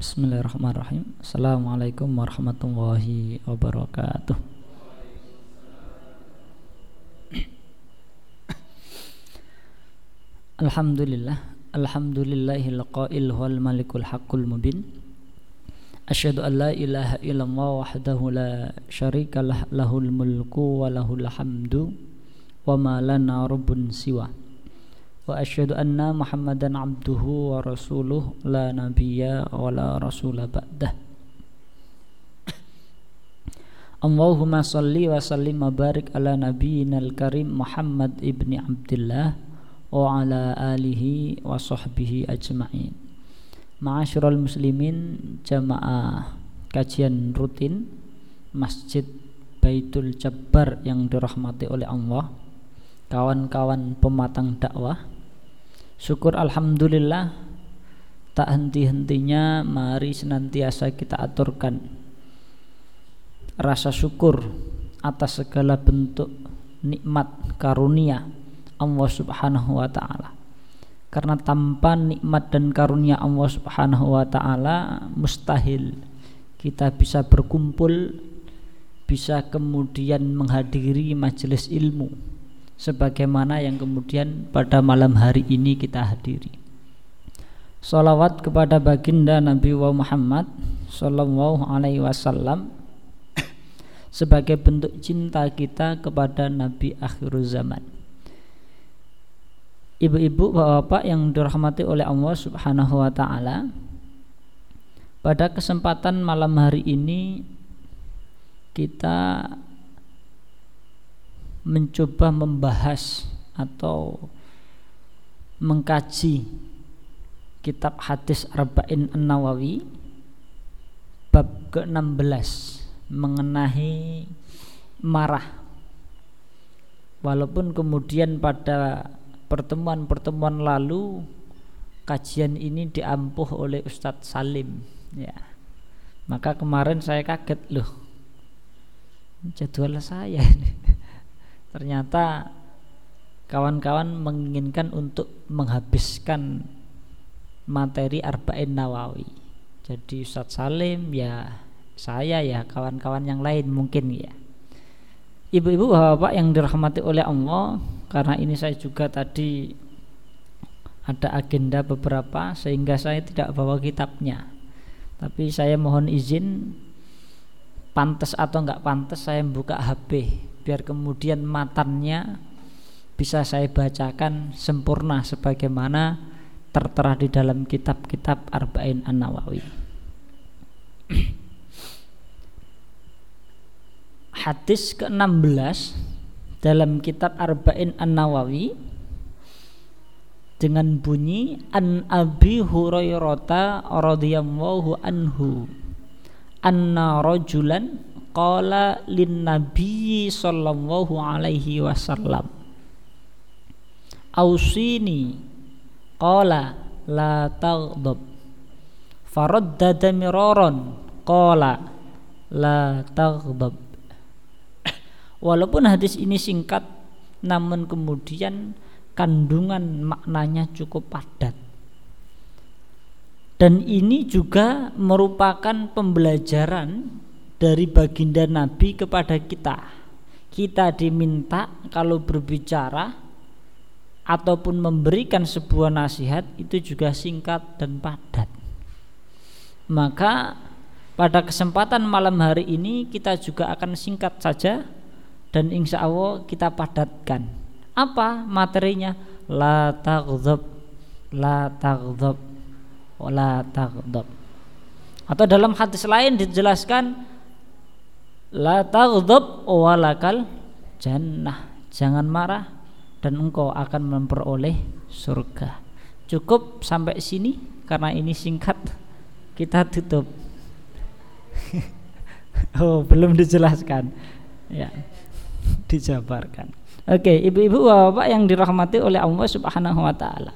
Bismillahirrahmanirrahim. Assalamualaikum warahmatullahi wabarakatuh. Alhamdulillah, alhamdulillahil qail wal malikul haqqul mubin. Asyhadu an la ilaha illallah wahdahu la syarikalah lahul mulku wa lahul hamdu wa ma lana rabbun siwa. Wa asyhadu anna Muhammadan abduhu wa rasuluh la nabiyya wa la rasula ba'dah. Allahumma salli wa sallim wa barik ala nabiyyinal karim Muhammad ibni Abdillah wa ala alihi wa sahbihi ajma'in. Ma'asyiral muslimin, jamaah kajian rutin Masjid Baitul Jabbar yang dirahmati oleh Allah, kawan-kawan pematang dakwah, syukur alhamdulillah tak henti-hentinya mari senantiasa kita aturkan rasa syukur atas segala bentuk nikmat karunia Allah subhanahu wa ta'ala, karena tanpa nikmat dan karunia Allah subhanahu wa ta'ala mustahil kita bisa berkumpul, bisa kemudian menghadiri majelis ilmu sebagaimana yang kemudian pada malam hari ini kita hadiri. Salawat kepada baginda Nabi Muhammad sallallahu alaihi wasallam sebagai bentuk cinta kita kepada Nabi akhir zaman. Ibu-ibu, bapak-bapak yang dirahmati oleh Allah subhanahu wa ta'ala, pada kesempatan malam hari ini kita mencoba membahas atau mengkaji kitab hadis Arba'in An-Nawawi bab ke-16 mengenai marah. Walaupun kemudian pada pertemuan-pertemuan lalu kajian ini diampuh oleh Ustadz Salim, ya. Maka kemarin saya kaget, loh, jadwal saya ini. Ternyata kawan-kawan menginginkan untuk menghabiskan materi Arba'in Nawawi. Jadi Ustadz Salim, ya saya, ya kawan-kawan yang lain mungkin, ya. Ibu-ibu, bapak-bapak yang dirahmati oleh Allah, karena ini saya juga tadi ada agenda beberapa sehingga saya tidak bawa kitabnya. Tapi saya mohon izin, pantas atau enggak pantas saya membuka HP biar kemudian matannya bisa saya bacakan sempurna sebagaimana tertera di dalam kitab-kitab Arba'in An-Nawawi. Hadis ke-16 dalam kitab Arba'in An-Nawawi dengan bunyi An Abi Hurairah radhiyallahu anhu anna rajulan qala lin nabiy sallallahu alaihi wasallam ausini qala la taghdab faraddada miraran qala la taghdab. Walaupun hadis ini singkat, namun kemudian kandungan maknanya cukup padat, dan ini juga merupakan pembelajaran dari baginda Nabi kepada kita. Kita diminta kalau berbicara ataupun memberikan sebuah nasihat itu juga singkat dan padat. Maka pada kesempatan malam hari ini kita juga akan singkat saja, dan insya Allah kita padatkan. Apa materinya? La taghdab, la taghdab, la taghdab. Atau dalam hadis lain dijelaskan la taghdab wa lakal jannah. Jangan marah dan engkau akan memperoleh surga. Cukup sampai sini karena ini singkat. Kita tutup. Oh, belum dijelaskan. Ya. Dijabarkan. Oke, ibu-ibu, bapak yang dirahmati oleh Allah Subhanahu wa taala.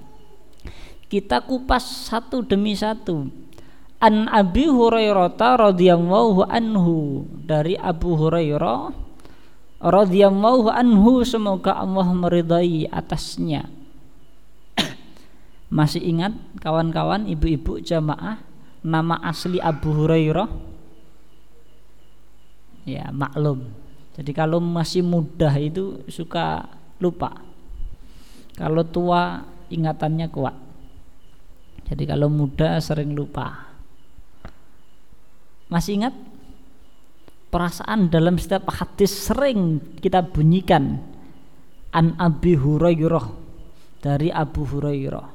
Kita kupas satu demi satu. An Abi Hurairah radhiyallahu anhu, dari Abu Hurairah radhiyallahu anhu, semoga Allah meridai atasnya. Masih ingat kawan-kawan, ibu-ibu jamaah, nama asli Abu Hurairah ya maklum. Jadi kalau masih muda itu suka lupa, kalau tua ingatannya kuat. Jadi kalau muda sering lupa. Masih ingat? Perasaan dalam setiap hadis sering kita bunyikan An Abi Hurairah, dari Abu Hurairah.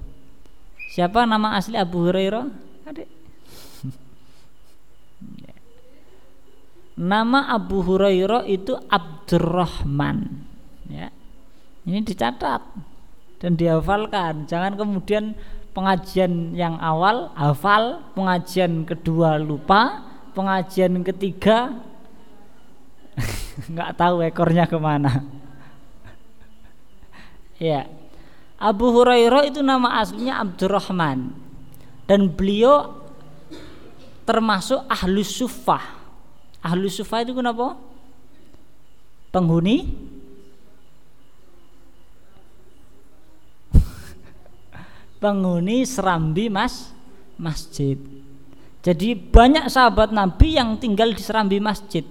Siapa nama asli Abu Hurairah? Adik. Nama Abu Hurairah itu Abdurrahman ya. Ini dicatat dan dihafalkan. Jangan kemudian pengajian yang awal hafal, pengajian kedua lupa, pengajian ketiga nggak tahu ekornya kemana. Ya, Abu Hurairah itu nama aslinya Abdurrahman, dan beliau termasuk ahlus suffah. Ahlus suffah itu kenapa? Penghuni serambi masjid. Jadi banyak sahabat Nabi yang tinggal di serambi masjid,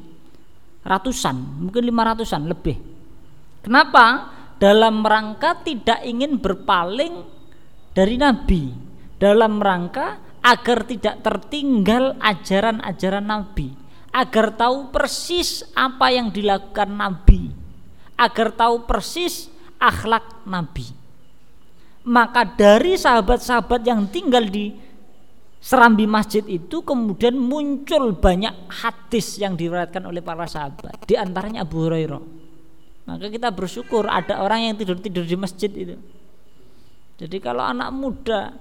ratusan, mungkin 500-an lebih. Kenapa? Dalam rangka tidak ingin berpaling dari Nabi, dalam rangka agar tidak tertinggal ajaran-ajaran Nabi, agar tahu persis apa yang dilakukan Nabi, agar tahu persis akhlak Nabi. Maka dari sahabat-sahabat yang tinggal di serambi masjid itu kemudian muncul banyak hadis yang diriwayatkan oleh para sahabat, di antaranya Abu Hurairah. Maka kita bersyukur ada orang yang tidur-tidur di masjid itu. Jadi kalau anak muda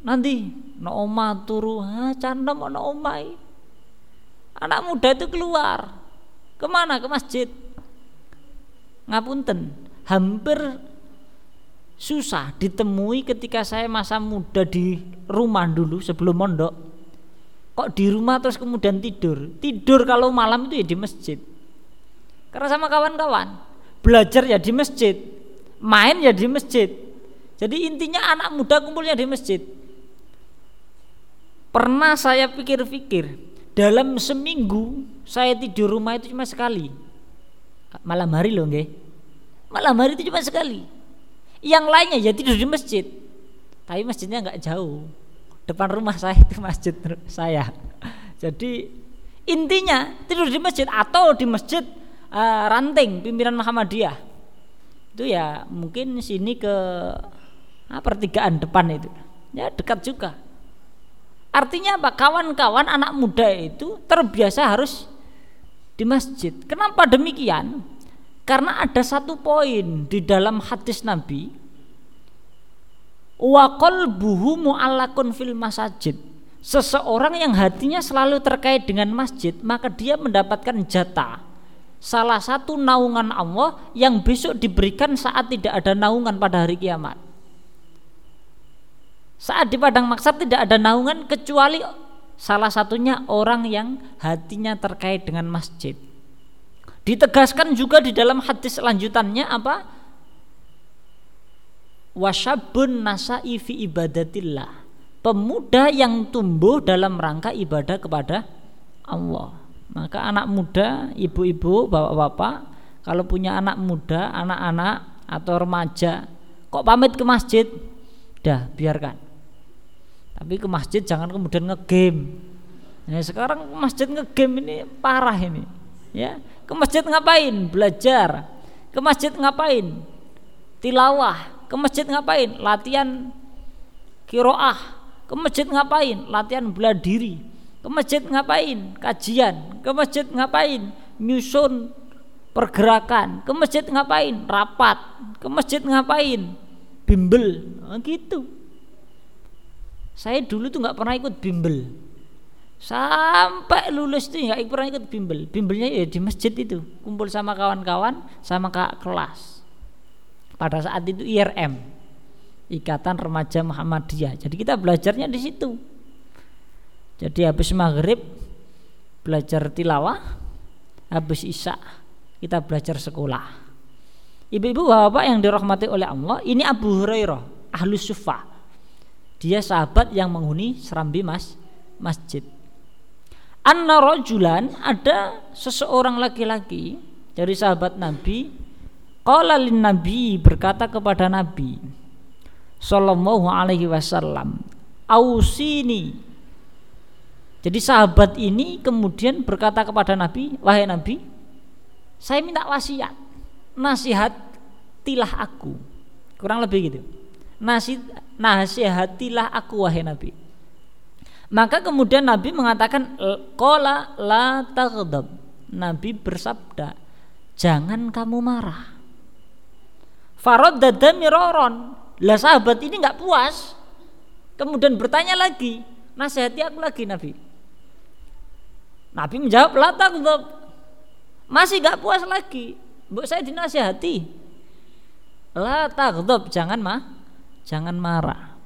nanti no omah turu, canda mau no omah. Anak muda itu keluar kemana? Ke masjid. Ngapunten, hampir susah ditemui ketika saya masa muda di rumah dulu sebelum mondok. Kok di rumah terus kemudian tidur kalau malam itu ya di masjid. Karena sama kawan-kawan, belajar ya di masjid, main ya di masjid. Jadi intinya anak muda kumpulnya di masjid. Pernah saya pikir-pikir, dalam seminggu saya tidur rumah itu cuma sekali. Malam hari loh nggih. Malam hari itu cuma sekali. Yang lainnya ya tidur di masjid. Tapi masjidnya enggak jauh. Depan rumah saya itu masjid saya. Jadi intinya tidur di masjid atau di masjid ranting pimpinan Muhammadiyah. Itu ya mungkin sini ke pertigaan depan itu. Ya dekat juga. Artinya apa? Kawan-kawan anak muda itu terbiasa harus di masjid. Kenapa demikian? Karena ada satu poin di dalam hadis Nabi, wa qalbuhu mu'allaqun fil masajid. Seseorang yang hatinya selalu terkait dengan masjid, maka dia mendapatkan jatah salah satu naungan Allah yang besok diberikan saat tidak ada naungan pada hari kiamat. Saat di padang mahsyar tidak ada naungan kecuali salah satunya orang yang hatinya terkait dengan masjid. Ditegaskan juga di dalam hadis lanjutannya apa? Wasyabun nasa'i fi ibadatillah. Pemuda yang tumbuh dalam rangka ibadah kepada Allah. Maka anak muda, ibu-ibu, bapak-bapak, kalau punya anak muda, anak-anak atau remaja, kok pamit ke masjid? Dah, biarkan. Tapi ke masjid jangan kemudian nge-game. Nah, sekarang ke masjid nge-game ini parah ini. Ya, ke masjid ngapain? Belajar. Ke masjid ngapain? Tilawah. Ke masjid ngapain? Latihan qiraah. Ke masjid ngapain? Latihan bela diri. Ke masjid ngapain? Kajian. Ke masjid ngapain? Nyusun pergerakan. Ke masjid ngapain? Rapat. Ke masjid ngapain? Bimbel. Gitu. Saya dulu tuh nggak pernah ikut bimbel, sampai lulus tuh nggak pernah ikut bimbel. Bimbelnya ya di masjid itu, kumpul sama kawan-kawan, sama kakak kelas. Pada saat itu IRM, Ikatan Remaja Muhammadiyah. Jadi kita belajarnya di situ. Jadi habis maghrib belajar tilawah, habis isya kita belajar sekolah. Ibu-ibu, bapak yang dirahmati oleh Allah, ini Abu Hurairah, ahlus suffah. Dia sahabat yang menghuni serambi mas masjid. Anna rajulan, ada seseorang laki-laki dari sahabat Nabi, qala lin nabi, berkata kepada Nabi sallallahu alaihi wasallam, ausini. Jadi sahabat ini kemudian berkata kepada Nabi, wahai Nabi, saya minta wasiat, nasihatilah aku. Kurang lebih gitu. Nasihatilah aku wahai Nabi. Maka kemudian Nabi mengatakan, qala la taghdab. Nabi bersabda, jangan kamu marah. Faradda miraron. Lah sahabat ini enggak puas. Kemudian bertanya lagi, nasihati aku lagi Nabi. Nabi menjawab, la taghdab. Masih enggak puas lagi. Mbok saya dinasihati. La taghdab, jangan marah.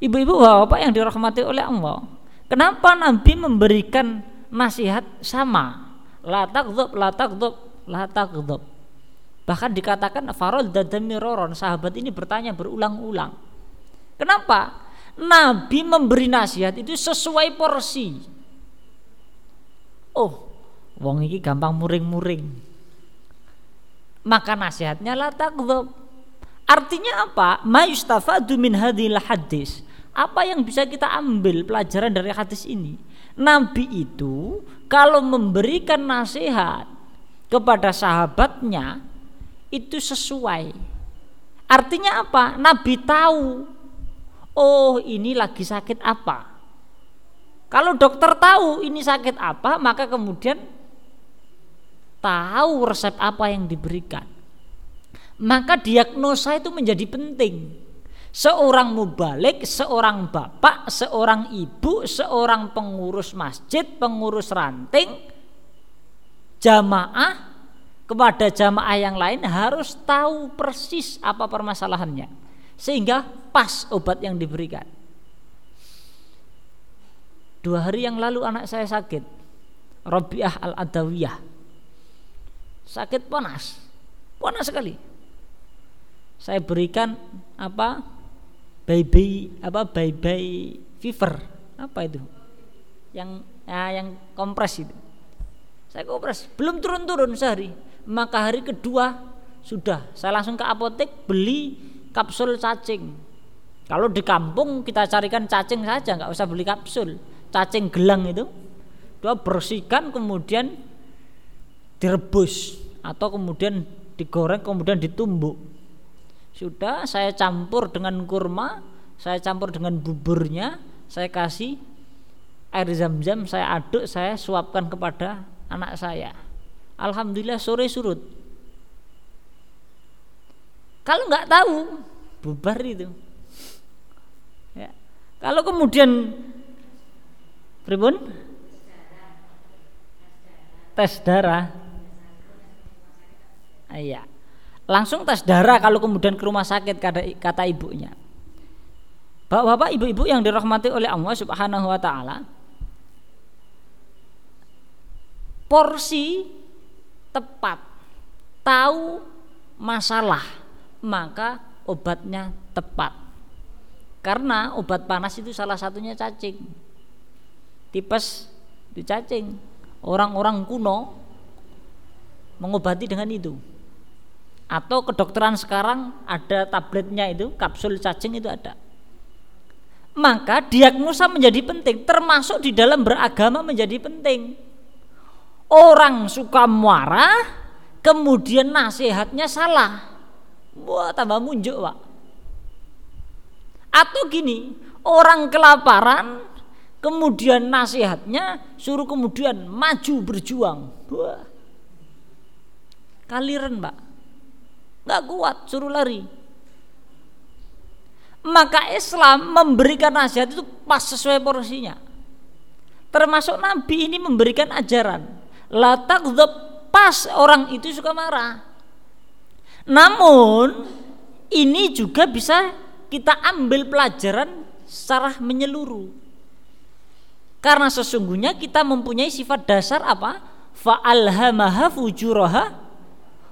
Ibu-ibu, bapak yang dirahmati oleh Allah, kenapa Nabi memberikan nasihat sama? La taghdab, la taghdab, la taghdab. Bahkan dikatakan farol dadamiroron, sahabat ini bertanya berulang-ulang. Kenapa? Nabi memberi nasihat itu sesuai porsi. Oh, wong iki gampang muring-muring. Maka nasihatnya la taghdab. Artinya apa? Ma yustafadu min hadhil hadis. Apa yang bisa kita ambil pelajaran dari hadis ini? Nabi itu kalau memberikan nasihat kepada sahabatnya itu sesuai. Artinya apa? Nabi tahu, oh ini lagi sakit apa. Kalau dokter tahu ini sakit apa, maka kemudian tahu resep apa yang diberikan. Maka diagnosa itu menjadi penting. Seorang mubalig, seorang bapak, seorang ibu, seorang pengurus masjid, pengurus ranting, jamaah, kepada jamaah yang lain harus tahu persis apa permasalahannya, sehingga pas obat yang diberikan. 2 hari yang lalu anak saya sakit, Rabi'ah al-Adawiyah, sakit panas sekali. Saya berikan baby fever, apa itu yang kompres itu. Saya kompres, belum turun sehari. Maka hari kedua sudah, saya langsung ke apotek beli kapsul cacing. Kalau di kampung kita carikan cacing saja, nggak usah beli kapsul. Cacing gelang itu dia bersihkan kemudian direbus atau kemudian digoreng kemudian ditumbuk. Sudah, saya campur dengan kurma, saya campur dengan buburnya, saya kasih air zam-zam, saya aduk, saya suapkan kepada anak saya. Alhamdulillah sore surut. Kalau nggak tahu bubar itu ya. Kalau kemudian pribun tes darah, iya, langsung tes darah kalau kemudian ke rumah sakit, kata ibunya. Bapak-bapak, ibu-ibu yang dirahmati oleh Allah Subhanahu wa taala, porsi tepat, tahu masalah, maka obatnya tepat. Karena obat panas itu salah satunya cacing. Tipes itu cacing. Orang-orang kuno mengobati dengan itu. Atau kedokteran sekarang ada tabletnya itu, kapsul cacing itu ada. Maka diagnosa menjadi penting, termasuk di dalam beragama menjadi penting. Orang suka marah, kemudian nasihatnya salah. Wah, tambah munjuk, Pak. Atau gini, orang kelaparan, kemudian nasihatnya suruh kemudian maju berjuang. Wah, kaliren, Pak, nggak kuat, suruh lari. Maka Islam memberikan nasihat itu pas sesuai porsinya. Termasuk Nabi ini memberikan ajaran la taghdab, pas orang itu suka marah. Namun ini juga bisa kita ambil pelajaran secara menyeluruh. Karena sesungguhnya kita mempunyai sifat dasar apa? Fa'alhamaha fujuraha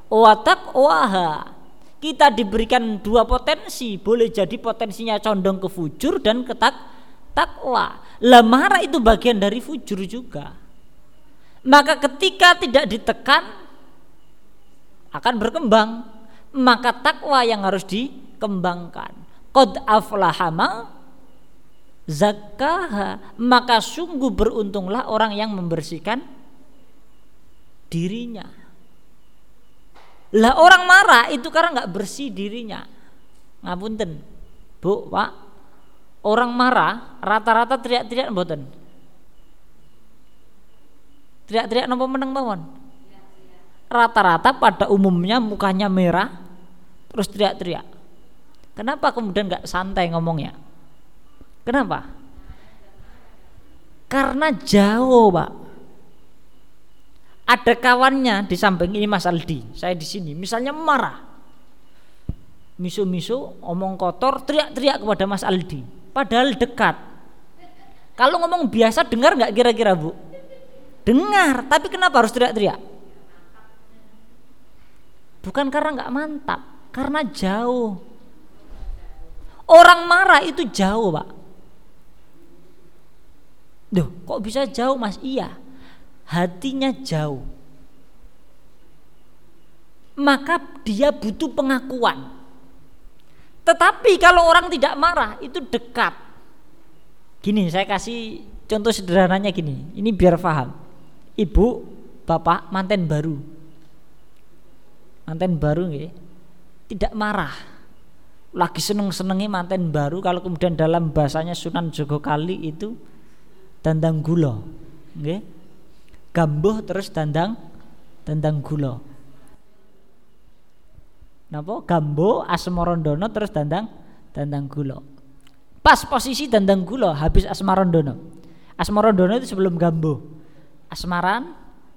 wa taqwaha. Kita diberikan 2 potensi, boleh jadi potensinya condong ke fujur dan takwa. Lah marah itu bagian dari fujur juga. Maka ketika tidak ditekan akan berkembang. Maka takwa yang harus dikembangkan. Qad aflaha man zakkaha, maka sungguh beruntunglah orang yang membersihkan dirinya. Lah orang marah itu karena nggak bersih dirinya. Ngapunten, Bu, Pak. Orang marah rata-rata teriak-teriak mboten. Teriak-teriak napa meneng mawon? Rata-rata pada umumnya mukanya merah terus teriak-teriak. Kenapa kemudian nggak santai ngomongnya? Kenapa? Karena jauh, Pak. Ada kawannya di samping ini, Mas Aldi, saya di sini. Misalnya marah, misu-misu, omong kotor, teriak-teriak kepada Mas Aldi. Padahal dekat. Kalau ngomong biasa dengar nggak kira-kira, Bu? Dengar, tapi kenapa harus teriak-teriak? Bukan karena nggak mantap, karena jauh. Orang marah itu jauh, Pak. Duh, kok bisa jauh, Mas? Iya, hatinya jauh. Maka dia butuh pengakuan. Tetapi kalau orang tidak marah itu dekat. Gini, saya kasih contoh sederhananya gini. Ini biar paham. Ibu, bapak, manten baru. Manten baru nggih. Tidak marah. Lagi seneng-senengi manten baru, kalau kemudian dalam bahasanya Sunan Jogokali itu dandang gula, nggih. Gambuh terus dandang gula. Napa? Gambo asmarandono terus dandang gula. Pas posisi dandang gula habis asmarandono. Asmarandono itu sebelum gambo. Asmaran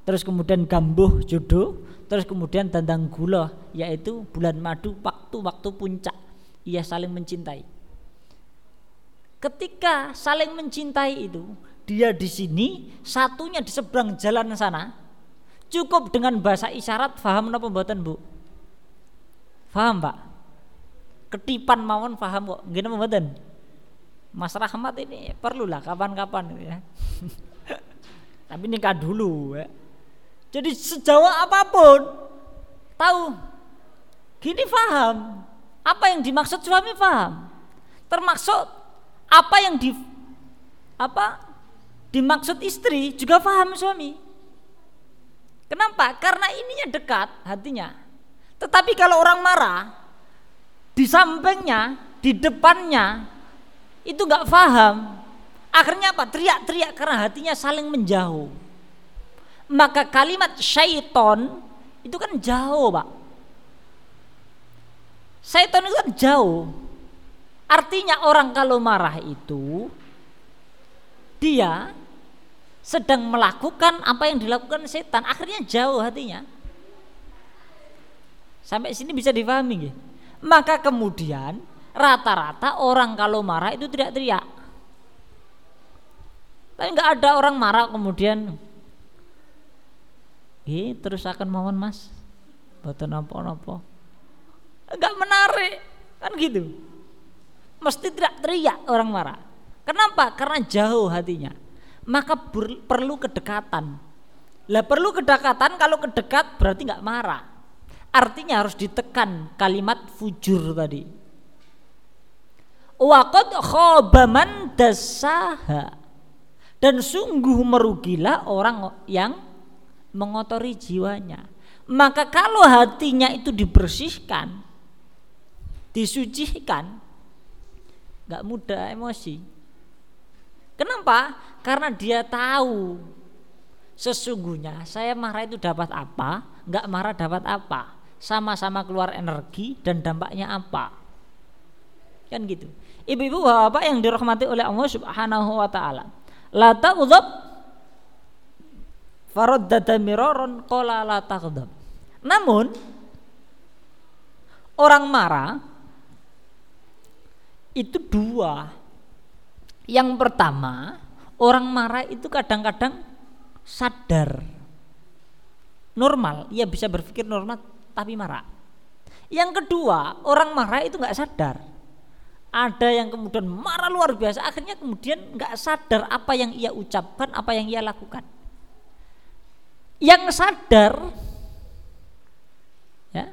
terus kemudian gambuh jodoh, terus kemudian dandang gula yaitu bulan madu, waktu puncak. Ia saling mencintai. Ketika saling mencintai itu, dia di sini, satunya di seberang jalan sana. Cukup dengan bahasa isyarat, paham napa mboten, Bu? Paham, Pak? Ketipan mawon paham kok. Nggih napa mboten? Mas Rahmat ini perlulah kapan-kapan ya. Tapi nikah dulu ya. Jadi sejauh apapun tahu. Gini paham. Apa yang dimaksud suami paham. Termasuk apa yang dimaksud istri juga paham suami. Kenapa? Karena ininya dekat hatinya. Tetapi kalau orang marah di sampingnya, di depannya itu nggak paham. Akhirnya apa? Teriak-teriak karena hatinya saling menjauh. Maka kalimat syaiton itu kan jauh, Pak. Syaiton itu kan jauh. Artinya orang kalau marah itu dia sedang melakukan apa yang dilakukan setan, akhirnya jauh hatinya. Sampai sini bisa dipahami nggih? Maka kemudian rata-rata orang kalau marah itu teriak-teriak. Tapi nggak ada orang marah kemudian terus akan mawon, Mas, boten napa-napa. Nggak menarik kan gitu. Mesti teriak-teriak orang marah. Kenapa? Karena jauh hatinya. Maka perlu kedekatan. Lah perlu kedekatan, kalau kedekat berarti enggak marah. Artinya harus ditekan kalimat fujur tadi. Wa qad khaba man dassaha. Dan sungguh merugilah orang yang mengotori jiwanya. Maka kalau hatinya itu dibersihkan, disucikan, enggak mudah emosi. Kenapa? Karena dia tahu sesungguhnya saya marah itu dapat apa, enggak marah dapat apa, sama-sama keluar energi dan dampaknya apa, kan gitu. Ibu-ibu, bapak yang dirahmati oleh Allah Subhanahu Wa Taala. La taqdab, faradda miraron qala la taqdab. Namun orang marah itu dua. Yang pertama, orang marah itu kadang-kadang sadar, normal, ia bisa berpikir normal tapi marah. Yang kedua, orang marah itu nggak sadar, Ada yang kemudian marah luar biasa, akhirnya kemudian nggak sadar apa yang ia ucapkan, apa yang ia lakukan. Yang sadar, ya,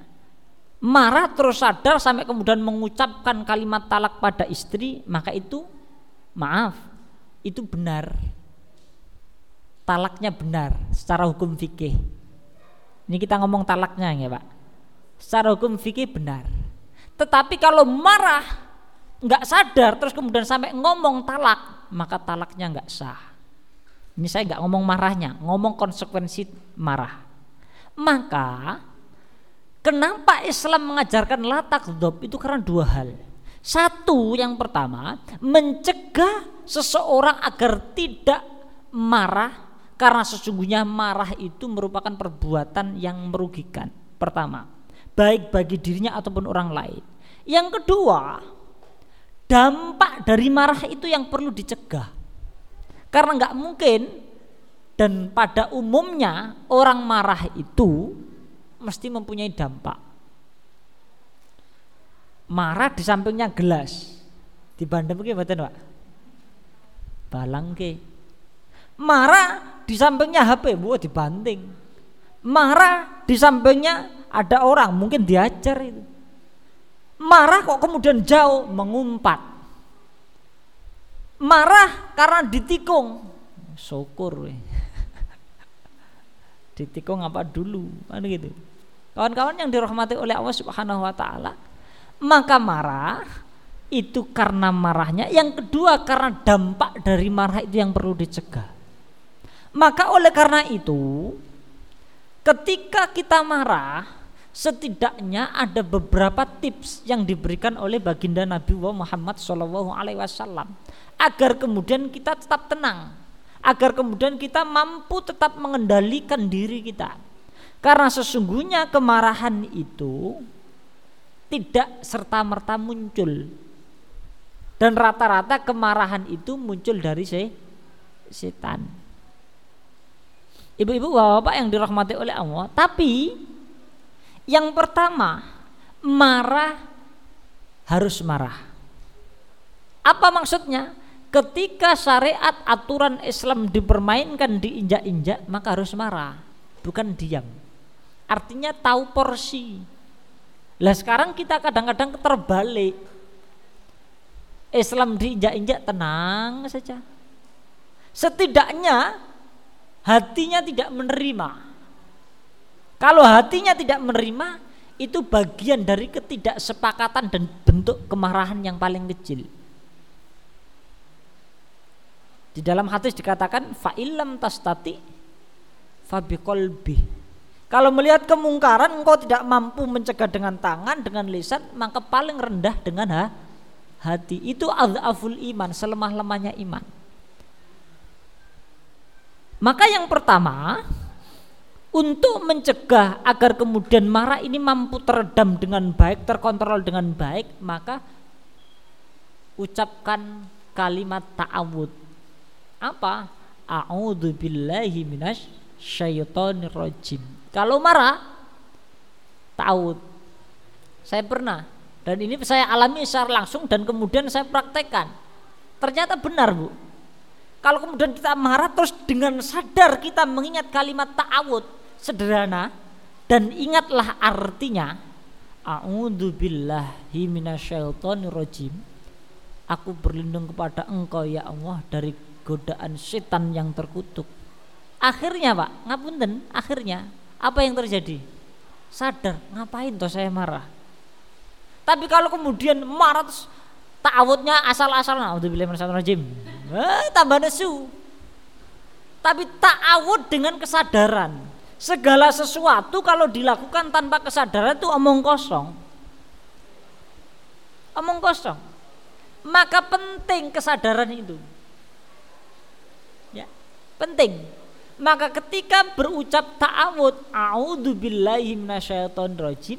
marah terus sadar sampai kemudian mengucapkan kalimat talak pada istri, maka itu maaf, itu benar. Talaknya benar secara hukum fikih. Ini kita ngomong talaknya ya Pak. Secara hukum fikih benar. Tetapi kalau marah nggak sadar terus kemudian sampai ngomong talak, maka talaknya nggak sah. Ini saya nggak ngomong marahnya, ngomong konsekuensi marah. Maka kenapa Islam mengajarkan la taghdab itu karena dua hal. Satu, yang pertama mencegah seseorang agar tidak marah, karena sesungguhnya marah itu merupakan perbuatan yang merugikan. Pertama, baik bagi dirinya ataupun orang lain. Yang kedua, dampak dari marah itu yang perlu dicegah, karena nggak mungkin dan pada umumnya orang marah itu mesti mempunyai dampak. Marah di sampingnya gelas, di bandem ke baten Pak, balang ke. Marah di sampingnya HP, buat dibanting. Marah di sampingnya ada orang, mungkin diajar itu. Marah kok kemudian jauh, mengumpat. Marah karena ditikung, syukur we. Ditikung apa dulu, kan gitu. Kawan-kawan yang dirahmati oleh Allah Subhanahu wa taala, maka marah itu karena marahnya. Yang kedua karena dampak dari marah itu yang perlu dicegah. Maka oleh karena itu, ketika kita marah, setidaknya ada beberapa tips yang diberikan oleh baginda Nabi Muhammad SAW agar kemudian kita tetap tenang, agar kemudian kita mampu tetap mengendalikan diri kita. Karena sesungguhnya kemarahan itu tidak serta-merta muncul, dan rata-rata kemarahan itu muncul dari setan. Ibu-ibu, bapak-bapak yang dirahmati oleh Allah, tapi yang pertama, marah harus marah. Apa maksudnya? Ketika syariat aturan Islam dipermainkan, diinjak-injak, maka harus marah, bukan diam. Artinya tahu porsi. Lah sekarang kita kadang-kadang terbalik. Islam diinjak-injak, tenang saja. Setidaknya hatinya tidak menerima. Kalau hatinya tidak menerima, itu bagian dari ketidaksepakatan dan bentuk kemarahan yang paling kecil. Di dalam hadis dikatakan fa'ilam tastati fabiqolbi. Kalau melihat kemungkaran engkau tidak mampu mencegah dengan tangan, dengan lisan, maka paling rendah dengan hati. Itu adhaful iman, selemah-lemahnya iman. Maka yang pertama, untuk mencegah agar kemudian marah ini mampu teredam dengan baik, terkontrol dengan baik, maka ucapkan kalimat ta'awud. Apa? A'udzu billahi minasy syaithanir rajim. Kalau marah, ta'awud. Saya pernah, dan ini saya alami secara langsung dan kemudian saya praktekkan. Ternyata benar, Bu. Kalau kemudian kita marah terus dengan sadar kita mengingat kalimat ta'awud, sederhana, dan ingatlah artinya, a'udzubillahi minasyaitonirrajim, aku berlindung kepada engkau ya Allah dari godaan setan yang terkutuk. Akhirnya Pak, ngapunten, akhirnya apa yang terjadi? Sadar, ngapain toh saya marah. Tapi kalau kemudian marah terus ta'awudnya asal-asal, a'udzubillahi minasyaitonirrajim, tambah nesu. Tapi ta'awud dengan kesadaran. Segala sesuatu kalau dilakukan tanpa kesadaran itu omong kosong. Omong kosong. Maka penting kesadaran itu. Ya, penting. Maka ketika berucap ta'awud, a'udzubillahi minasyaitonirrajim,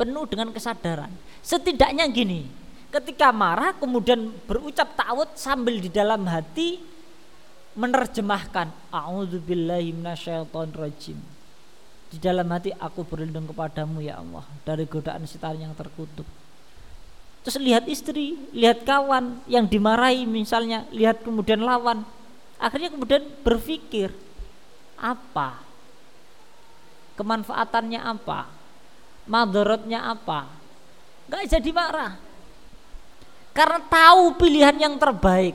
penuh dengan kesadaran. Setidaknya gini, ketika marah kemudian berucap ta'awud sambil di dalam hati menerjemahkan a'udzubillahi minasyaitonirrajim, di dalam hati aku berlindung kepadamu ya Allah dari godaan setan yang terkutuk. Terus lihat istri, lihat kawan yang dimarahi misalnya, lihat kemudian lawan. Akhirnya kemudian berpikir, apa? Kemanfaatannya apa? Madorotnya apa? Enggak jadi marah. Karena tahu pilihan yang terbaik.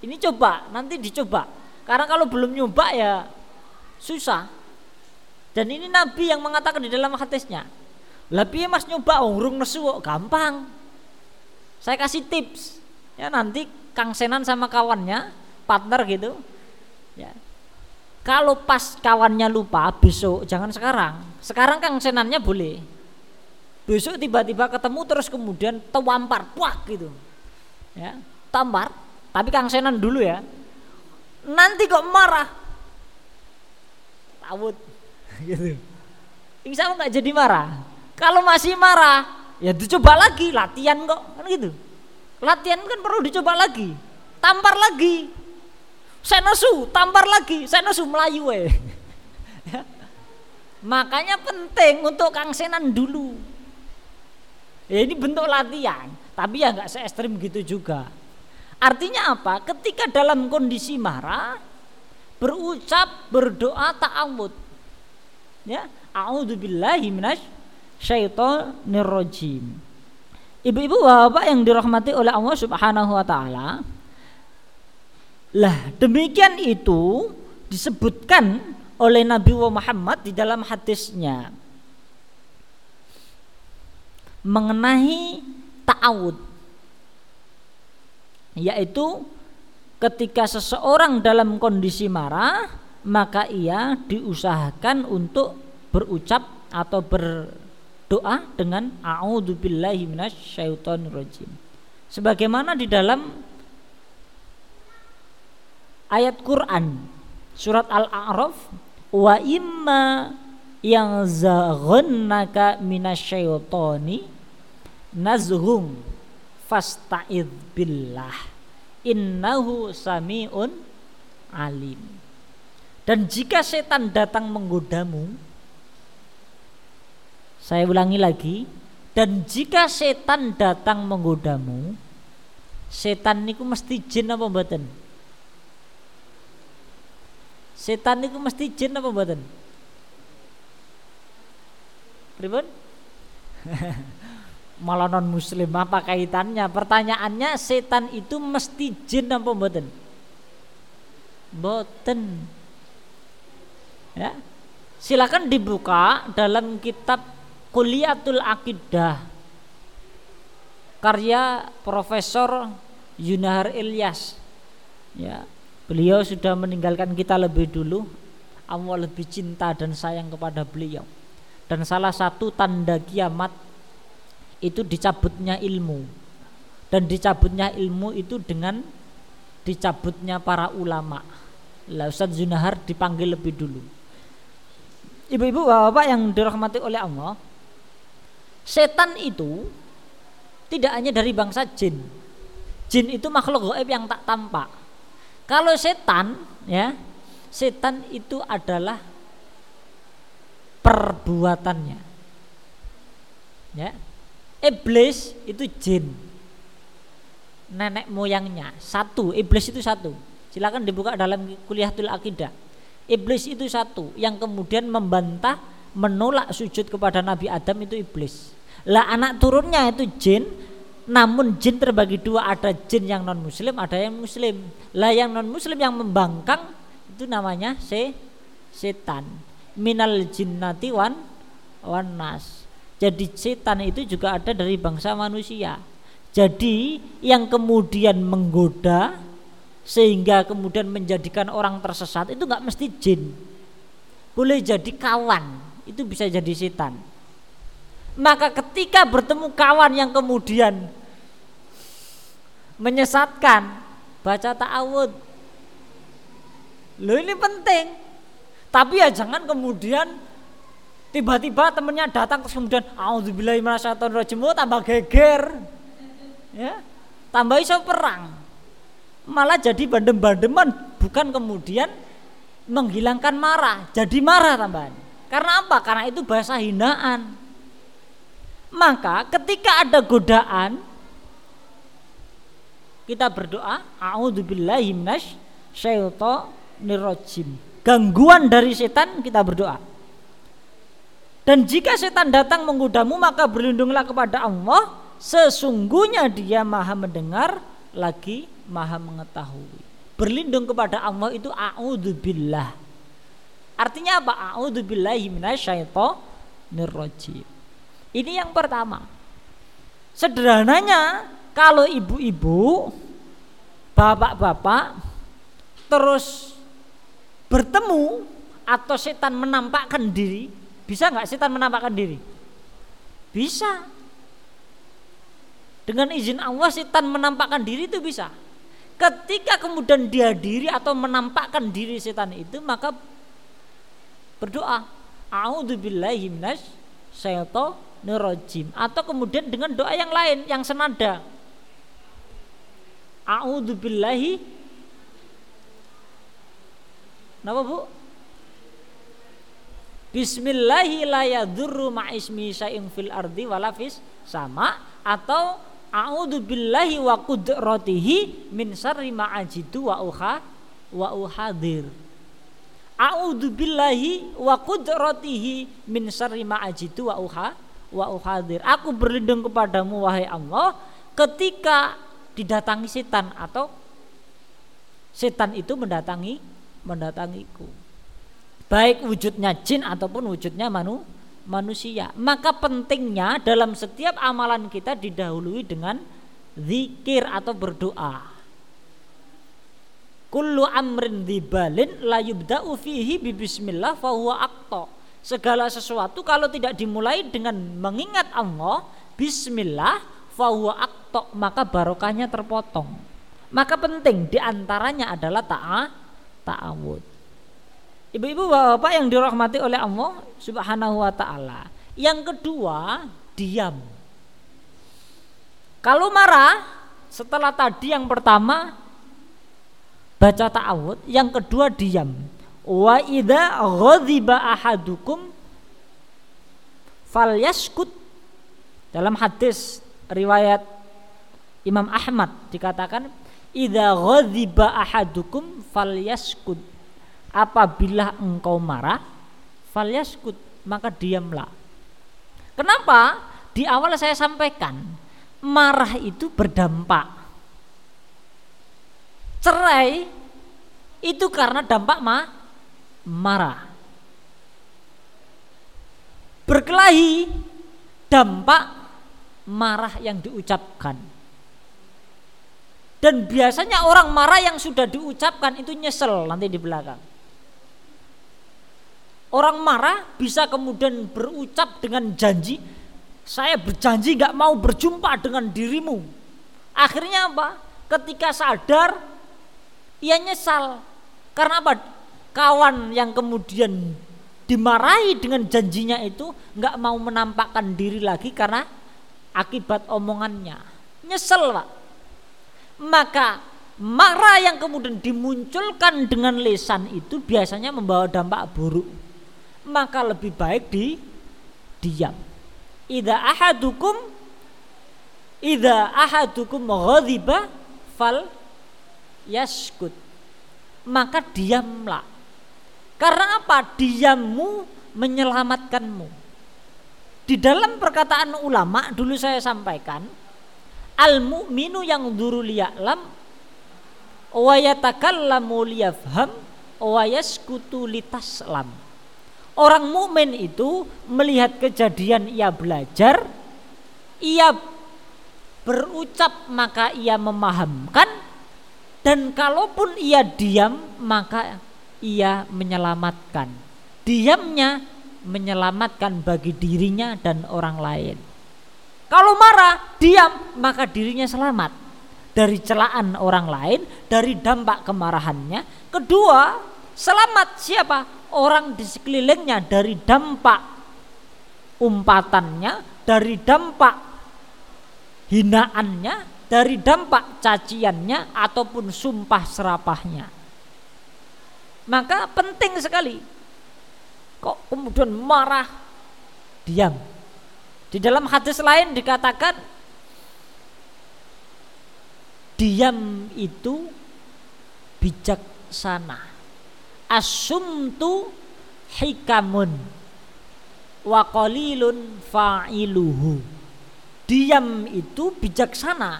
Ini coba, nanti dicoba. Karena kalau belum nyoba ya susah. Dan ini Nabi yang mengatakan di dalam hadisnya. Lah piye Mas nyoba urung nesu kok, gampang. Saya kasih tips. Ya nanti Kang Senan sama kawannya, partner gitu. Ya. Kalau pas kawannya lupa besok, jangan sekarang. Sekarang Kang Senannya boleh. Besok tiba-tiba ketemu terus kemudian tampar, puak gitu. Ya, tampar, tapi Kang Senan dulu ya. Nanti kok marah. Tawut. Gitu. Insya Allah nggak jadi marah. Kalau masih marah, ya dicoba lagi, latihan kok, kan gitu. Latihan kan perlu dicoba lagi, tampar lagi. Saya nesu, tampar lagi, saya nesu melayu ya. Makanya penting untuk Kang Senan dulu. Ya ini bentuk latihan, tapi ya nggak se ekstrim gitu juga. Artinya apa? Ketika dalam kondisi marah, berucap, berdoa, ta'awud. Ya, a'udzubillahi minasyaitonir rajim. Ibu-ibu bapak yang dirahmati oleh Allah Subhanahu wa taala. Lah, demikian itu disebutkan oleh Nabi Muhammad di dalam hadisnya mengenai ta'awud, yaitu ketika seseorang dalam kondisi marah maka ia diusahakan untuk berucap atau berdoa dengan a'udzubillahi minasyaitonir rajim. Sebagaimana di dalam ayat Quran surat Al-A'raf, wa imma yanzaghannaka minasyaitoni nazghum fasta'idz billah innahu sami'un alim. Dan jika setan datang menggodamu, saya ulangi lagi, dan jika setan datang menggodamu, setan niku mesti jin apa mboten? Setan niku mesti jin apa mboten? Pripun? Malah non muslim, apa kaitannya? Pertanyaannya, setan itu mesti jin apa mboten? Mboten. Ya. Silakan dibuka dalam kitab Kuliatul Akidah karya Profesor Yunahar Ilyas. Ya, beliau sudah meninggalkan kita lebih dulu. Allah lebih cinta dan sayang kepada beliau. Dan salah satu tanda kiamat itu dicabutnya ilmu. Dan dicabutnya ilmu itu dengan dicabutnya para ulama. Lah Ustadz Yunahar dipanggil lebih dulu. Ibu-ibu, bapak yang dirahmati oleh Allah, setan itu tidak hanya dari bangsa jin. Jin itu makhluk gaib yang tak tampak. Kalau setan, ya, setan itu adalah perbuatannya. Ya, iblis itu jin, nenek moyangnya satu. Iblis itu satu. Silakan dibuka dalam Kuliatul Akidah. Iblis itu satu yang kemudian membantah, menolak sujud kepada Nabi Adam, itu iblis. Lah anak turunnya itu jin, namun jin terbagi dua, ada jin yang non muslim, ada yang muslim. Lah yang non muslim yang membangkang itu namanya setan. Minal jinnati wan nas. Jadi setan itu juga ada dari bangsa manusia. Jadi yang kemudian menggoda sehingga kemudian menjadikan orang tersesat itu nggak mesti jin, boleh jadi kawan, itu bisa jadi setan. Maka ketika bertemu kawan yang kemudian menyesatkan, baca ta'awud. Loh, ini penting, tapi ya jangan kemudian tiba-tiba temennya datang terus kemudian a'udzubillahi minasyaitonirrajim, tambah geger, ya, tambah iso perang. Malah jadi bandem-bandeman, bukan kemudian menghilangkan marah, jadi marah tambahan. Karena apa? Karena itu bahasa hinaan. Maka ketika ada godaan kita berdoa a'udzubillahi minasyaitonir rajim. Gangguan dari setan kita berdoa. Dan jika setan datang menggodamu maka berlindunglah kepada Allah, sesungguhnya Dia Maha mendengar lagi Maha mengetahui. Berlindung kepada Allah itu a'udzubillah. Artinya apa? A'udzubillahi minasyaitonir rajim. Ini yang pertama. Sederhananya kalau ibu-ibu, bapak-bapak terus bertemu atau setan menampakkan diri, bisa nggak setan menampakkan diri? Bisa. Dengan izin Allah setan menampakkan diri itu bisa. Ketika kemudian dihadiri atau menampakkan diri setan itu, maka berdoa a'udzubillahi minasyaitonir rajim, atau kemudian dengan doa yang lain yang senada a'udzubillahi. Kenapa Bu? Bismillahirrahmanirrahim ma'ismi syai'in fil ardi walafis sama, atau a'udzubillahi wa qudratihi min syarri ma ajidu wa uhadir. A'udzubillahi wa qudratihi min syarri ma ajidu wa uhadir. Aku berlindung kepadamu wahai Allah ketika didatangi setan atau setan itu mendatangiku. Baik wujudnya jin ataupun wujudnya manusia. Maka pentingnya dalam setiap amalan kita didahului dengan zikir atau berdoa. Kullu amrin dzibalin la yubda'u fihi bi bismillah fa huwa aqta. Segala sesuatu kalau tidak dimulai dengan mengingat Allah, bismillah fa huwa aqta, maka barokahnya terpotong. Maka penting diantaranya adalah ta'awud. Ibu-ibu, bapak-bapak yang dirahmati oleh Allah Subhanahu wa ta'ala. Yang kedua, diam. Kalau marah, setelah tadi yang pertama baca ta'awud, yang kedua diam. Wa idza ghadiba ahadukum falyaskut. Dalam hadis riwayat Imam Ahmad dikatakan idza ghadiba ahadukum falyaskut. Apabila engkau marah, falyaskut, maka diamlah. Kenapa? Di awal saya sampaikan, marah itu berdampak. Cerai itu karena dampak marah. Berkelahi dampak marah yang diucapkan. Dan biasanya orang marah yang sudah diucapkan itu nyesel nanti di belakang. Orang marah bisa kemudian berucap dengan janji, saya berjanji gak mau berjumpa dengan dirimu. Akhirnya apa? Ketika sadar, ia nyesal. Karena apa? Kawan yang kemudian dimarahi dengan janjinya itu gak mau menampakkan diri lagi karena akibat omongannya. Nyesel Pak. Maka marah yang kemudian dimunculkan dengan lisan itu biasanya membawa dampak buruk. Maka lebih baik diam. Idza ahadukum ghadiba fal yaskut. Maka diamlah. Karena apa? Diammu menyelamatkanmu. Di dalam perkataan ulama dulu saya sampaikan, al mu'minu yangduru liya'lam wa yatakallamu liyafham wa yaskutu litaslam. Orang mukmin itu melihat kejadian ia belajar, ia berucap maka ia memahamkan, dan kalaupun ia diam maka ia menyelamatkan. Diamnya menyelamatkan bagi dirinya dan orang lain. Kalau marah, diam, maka dirinya selamat dari celaan orang lain, dari dampak kemarahannya. Kedua, selamat siapa? Orang di sekelilingnya dari dampak umpatannya, dari dampak hinaannya, dari dampak caciannya ataupun sumpah serapahnya. Maka penting sekali. Kok kemudian marah? Diam. Di dalam hadis lain dikatakan diam itu bijaksana. Asumtu hikamun wa qalilun fa'iluhu. Diam itu bijaksana,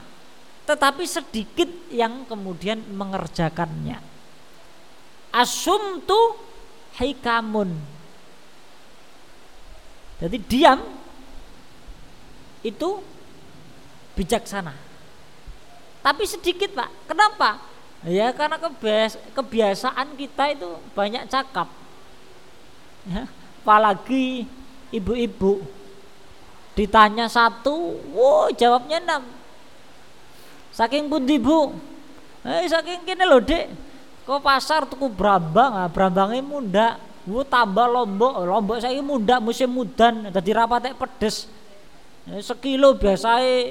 tetapi sedikit yang kemudian mengerjakannya. Asumtu hikamun. Jadi diam itu bijaksana, tapi sedikit, Pak. Kenapa? Ya karena kebiasaan kita itu banyak cakap, ya, apalagi ibu-ibu ditanya satu, wow, jawabnya 6. Saking pundi Bu? Saking kene lho Dik, ke pasar tuku brambang, brambangnya munda, wow, tambah lombok saiki munda musim mudan, dadi rapatek pedes. Sekilo biasanya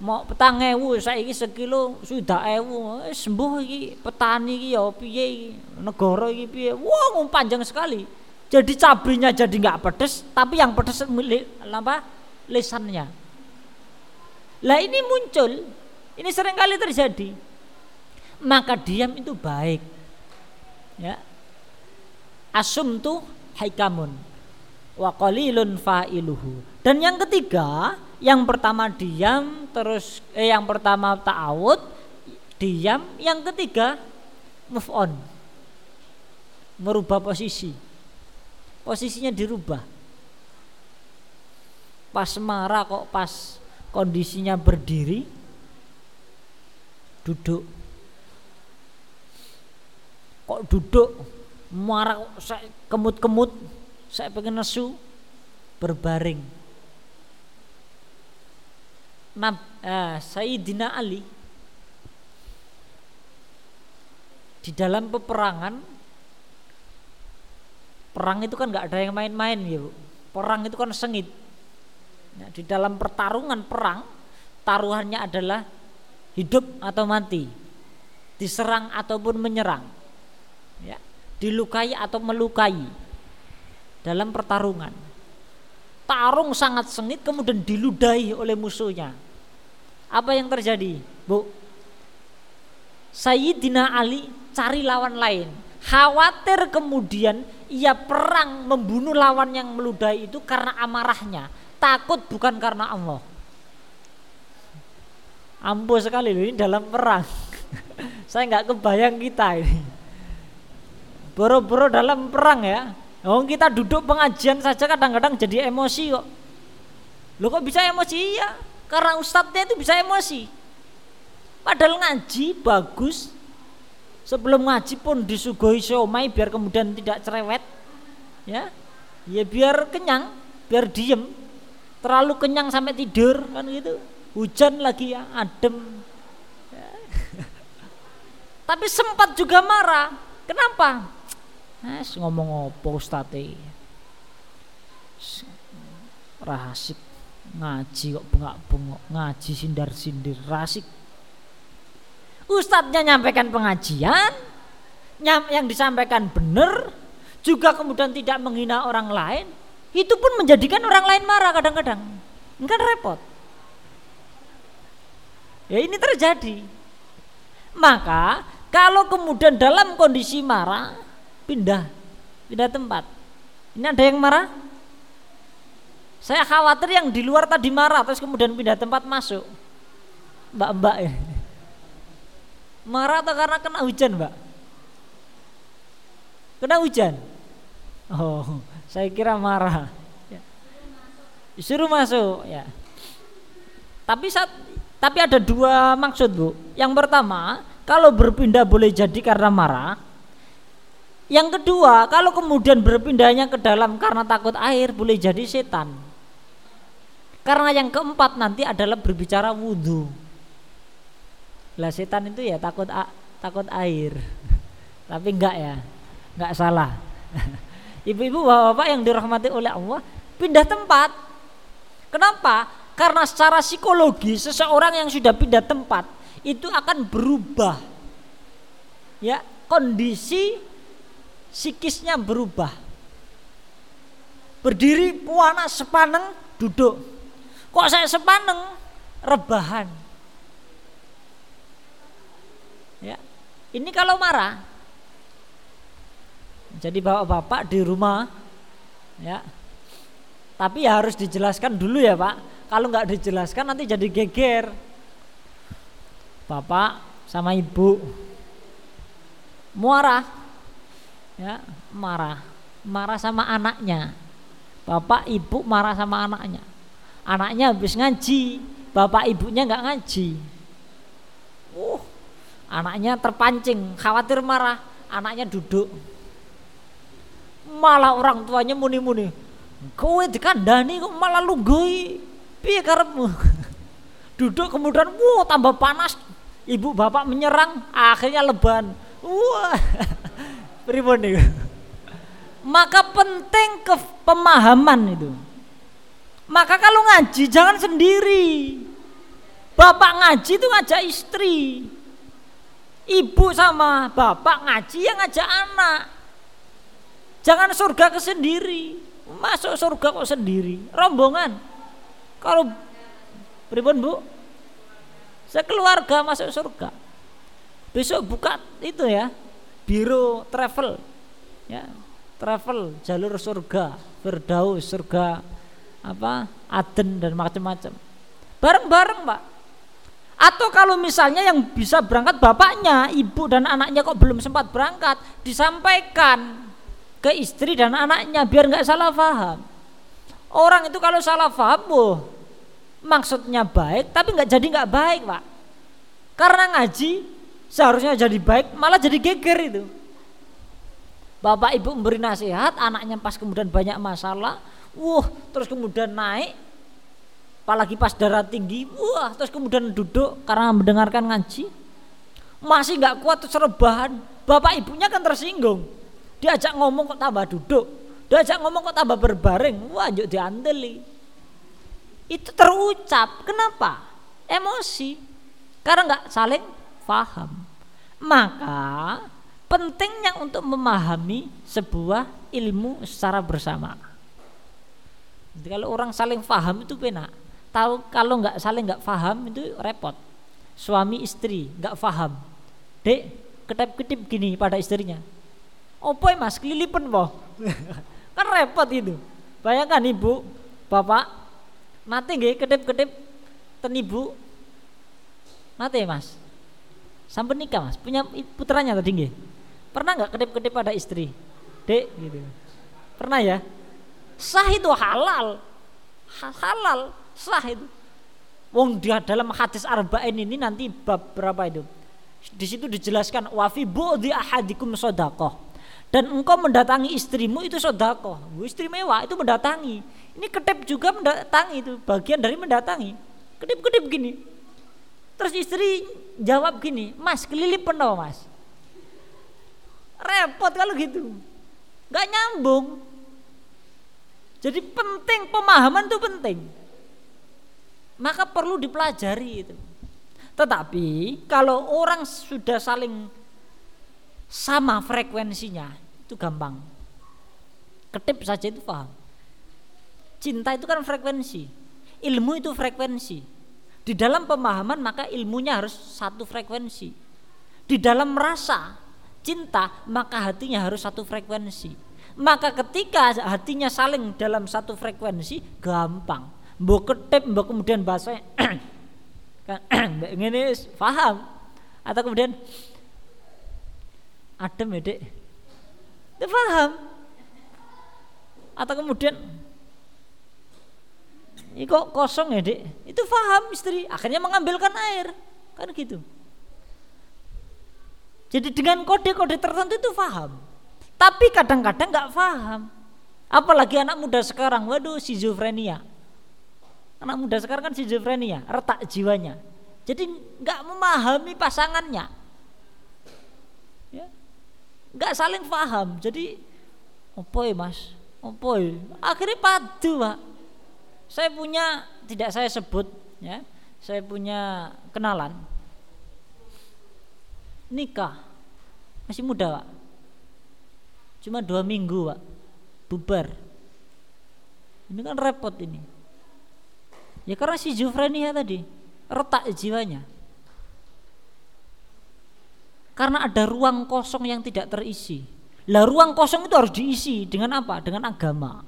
mau petang ewu, saiki sekilo sudah ewu, sembuh iki petani iki ya piye, negara iki piye, wow panjang sekali. Jadi cabainya jadi nggak pedes, tapi yang pedes apa? Lesannya. Lah ini muncul, ini seringkali terjadi. Maka diam itu baik. Ya. Asum tu haikamun, wa qalilun fa'iluhu. Dan yang ketiga, yang pertama diam, terus yang pertama ta'awud, diam, yang ketiga move on, merubah posisi, posisinya dirubah. Pas marah kok pas kondisinya berdiri, duduk. Kok duduk marah kok saya kemut-kemut, saya pengen nesu, berbaring. Sayyidina Ali di dalam peperangan, perang itu kan gak ada yang main-main ya Bu. Perang itu kan sengit. Nah, di dalam pertarungan perang, taruhannya adalah hidup atau mati, diserang ataupun menyerang, ya, dilukai atau melukai. Dalam pertarungan tarung sangat sengit, kemudian diludahi oleh musuhnya. Apa yang terjadi, Bu? Sayyidina Ali cari lawan lain. Khawatir kemudian ia perang membunuh lawan yang meludahi itu karena amarahnya, takut bukan karena Allah. Ampuh sekali loh ini dalam perang. Saya nggak kebayang kita ini. Boro-boro dalam perang ya. Oh, kita duduk pengajian saja kadang-kadang jadi emosi kok. Loh kok bisa emosi ya? Karena ustadznya itu bisa emosi. Padahal ngaji bagus. Sebelum ngaji pun disuguhi siomay biar kemudian tidak cerewet. Ya. Ya biar kenyang, biar diem. Terlalu kenyang sampai tidur kan gitu. Hujan lagi ya, adem. Ya. Tapi sempat juga marah. Kenapa? Ngomong apa ustadz? Rasik ngaji kok bengak-bengok, ngaji sindar-sindir, rasik. Ustadznya nyampaikan pengajian yang disampaikan benar, juga kemudian tidak menghina orang lain, itu pun menjadikan orang lain marah kadang-kadang. Kan repot. Ya ini terjadi. Maka kalau kemudian dalam kondisi marah, pindah tempat. Ini ada yang marah? Saya khawatir yang di luar tadi marah terus kemudian pindah tempat masuk. Mbak-mbak ya. Marah atau karena kena hujan, Mbak? Kena hujan. Oh, saya kira marah. Disuruh masuk ya. Tapi ada dua maksud, Bu. Yang pertama, kalau berpindah boleh jadi karena marah. Yang kedua, kalau kemudian berpindahnya ke dalam karena takut air, boleh jadi setan. Karena yang keempat nanti adalah berbicara wudhu. Lah setan itu ya takut air. Tapi enggak ya, enggak salah. Ibu-ibu, bapak-bapak yang dirahmati oleh Allah, pindah tempat. Kenapa? Karena secara psikologi seseorang yang sudah pindah tempat itu akan berubah. Ya, kondisi psikisnya berubah. Berdiri puana sepaneng duduk. Kok saya sepaneng rebahan. Ya. Ini kalau marah. Jadi bapak-bapak di rumah ya. Tapi ya harus dijelaskan dulu ya, Pak. Kalau enggak dijelaskan nanti jadi geger. Bapak sama ibu marah. Ya, marah sama anaknya. Bapak ibu marah sama anaknya. Anaknya habis ngaji, bapak ibunya enggak ngaji. Anaknya terpancing, khawatir marah, anaknya duduk. Malah orang tuanya muni-muni. Kowe dikandani kok malah lunggui. Piye karepmu? Duduk kemudian tambah panas. Ibu bapak menyerang, akhirnya leban. Wah. Pripun niku? Maka penting pemahaman itu. Maka kalau ngaji jangan sendiri. Bapak ngaji itu ngajak istri. Ibu sama bapak ngaji yang ngajak anak. Jangan surga kesendiri. Masuk surga kok sendiri, rombongan. Kalau pripun, Bu? Sekeluarga masuk surga. Besok buka itu ya, biro travel. Ya, travel jalur surga, Firdaus surga apa? Aden dan macam-macam. Bareng-bareng, Pak. Atau kalau misalnya yang bisa berangkat bapaknya, ibu dan anaknya kok belum sempat berangkat, disampaikan ke istri dan anaknya biar enggak salah paham. Orang itu kalau salah paham, maksudnya baik tapi enggak baik, Pak. Karena ngaji seharusnya jadi baik, malah jadi geger itu. Bapak ibu memberi nasihat, anaknya pas kemudian banyak masalah, terus kemudian naik, apalagi pas darah tinggi, terus kemudian duduk karena mendengarkan ngaji, masih enggak kuat terus rebahan. Bapak ibunya kan tersinggung. Diajak ngomong kok tambah duduk, diajak ngomong kok tambah berbaring, yuk diandeli. Itu terucap, kenapa? Emosi, karena nggak saling paham. Maka pentingnya untuk memahami sebuah ilmu secara bersama. Jadi kalau orang saling paham itu enak, tahu kalau nggak paham itu repot. Suami istri nggak paham, dek kedip-kedip gini pada istrinya. Opo mas kelilipan po, kan repot itu. Bayangkan ibu, bapak, nanti gak kedip-kedip ten ibu, nanti mas, sampai nikah mas, punya putranya tadi gak? Pernah nggak kedip-kedip pada istri, dek gitu? Pernah ya? Sah itu halal sah itu. Wong dia dalam hadis arba'in ini nanti bab berapa itu? Di situ dijelaskan wafi bu di ahadikum sodakoh. Dan engkau mendatangi istrimu itu sedekah. Istri mewah itu mendatangi. Ini kedip juga mendatangi itu, bagian dari mendatangi. Kedip-kedip gini. Terus istri jawab gini, "Mas, kelilipan toh, Mas." Repot kalau gitu. Enggak nyambung. Jadi penting pemahaman itu penting. Maka perlu dipelajari itu. Tetapi kalau orang sudah saling sama frekuensinya itu gampang, ketip saja itu paham. Cinta itu kan frekuensi, ilmu itu frekuensi. Di dalam pemahaman maka ilmunya harus satu frekuensi. Di dalam rasa cinta maka hatinya harus satu frekuensi. Maka ketika hatinya saling dalam satu frekuensi gampang. Mbok ketip, mbok kemudian bahasanya kan ngene paham, atau kemudian adem ya dek, dia paham. Atau kemudian ini kok kosong ya dek, itu paham istri, akhirnya mengambilkan air kan gitu. Jadi dengan kode-kode tertentu itu paham. Tapi kadang-kadang gak paham. Apalagi anak muda sekarang, schizofrenia. Anak muda sekarang kan schizofrenia, retak jiwanya. Jadi gak memahami pasangannya, nggak saling paham. Jadi opoy mas, opoy, akhirnya padu, Pak. Saya punya, tidak saya sebut ya, saya punya kenalan nikah masih muda, Pak, cuma 2 minggu, Pak, bubar. Ini kan repot ini. Ya karena si Jufrenia tadi, retak jiwanya. Karena ada ruang kosong yang tidak terisi. Lah ruang kosong itu harus diisi dengan apa? Dengan agama.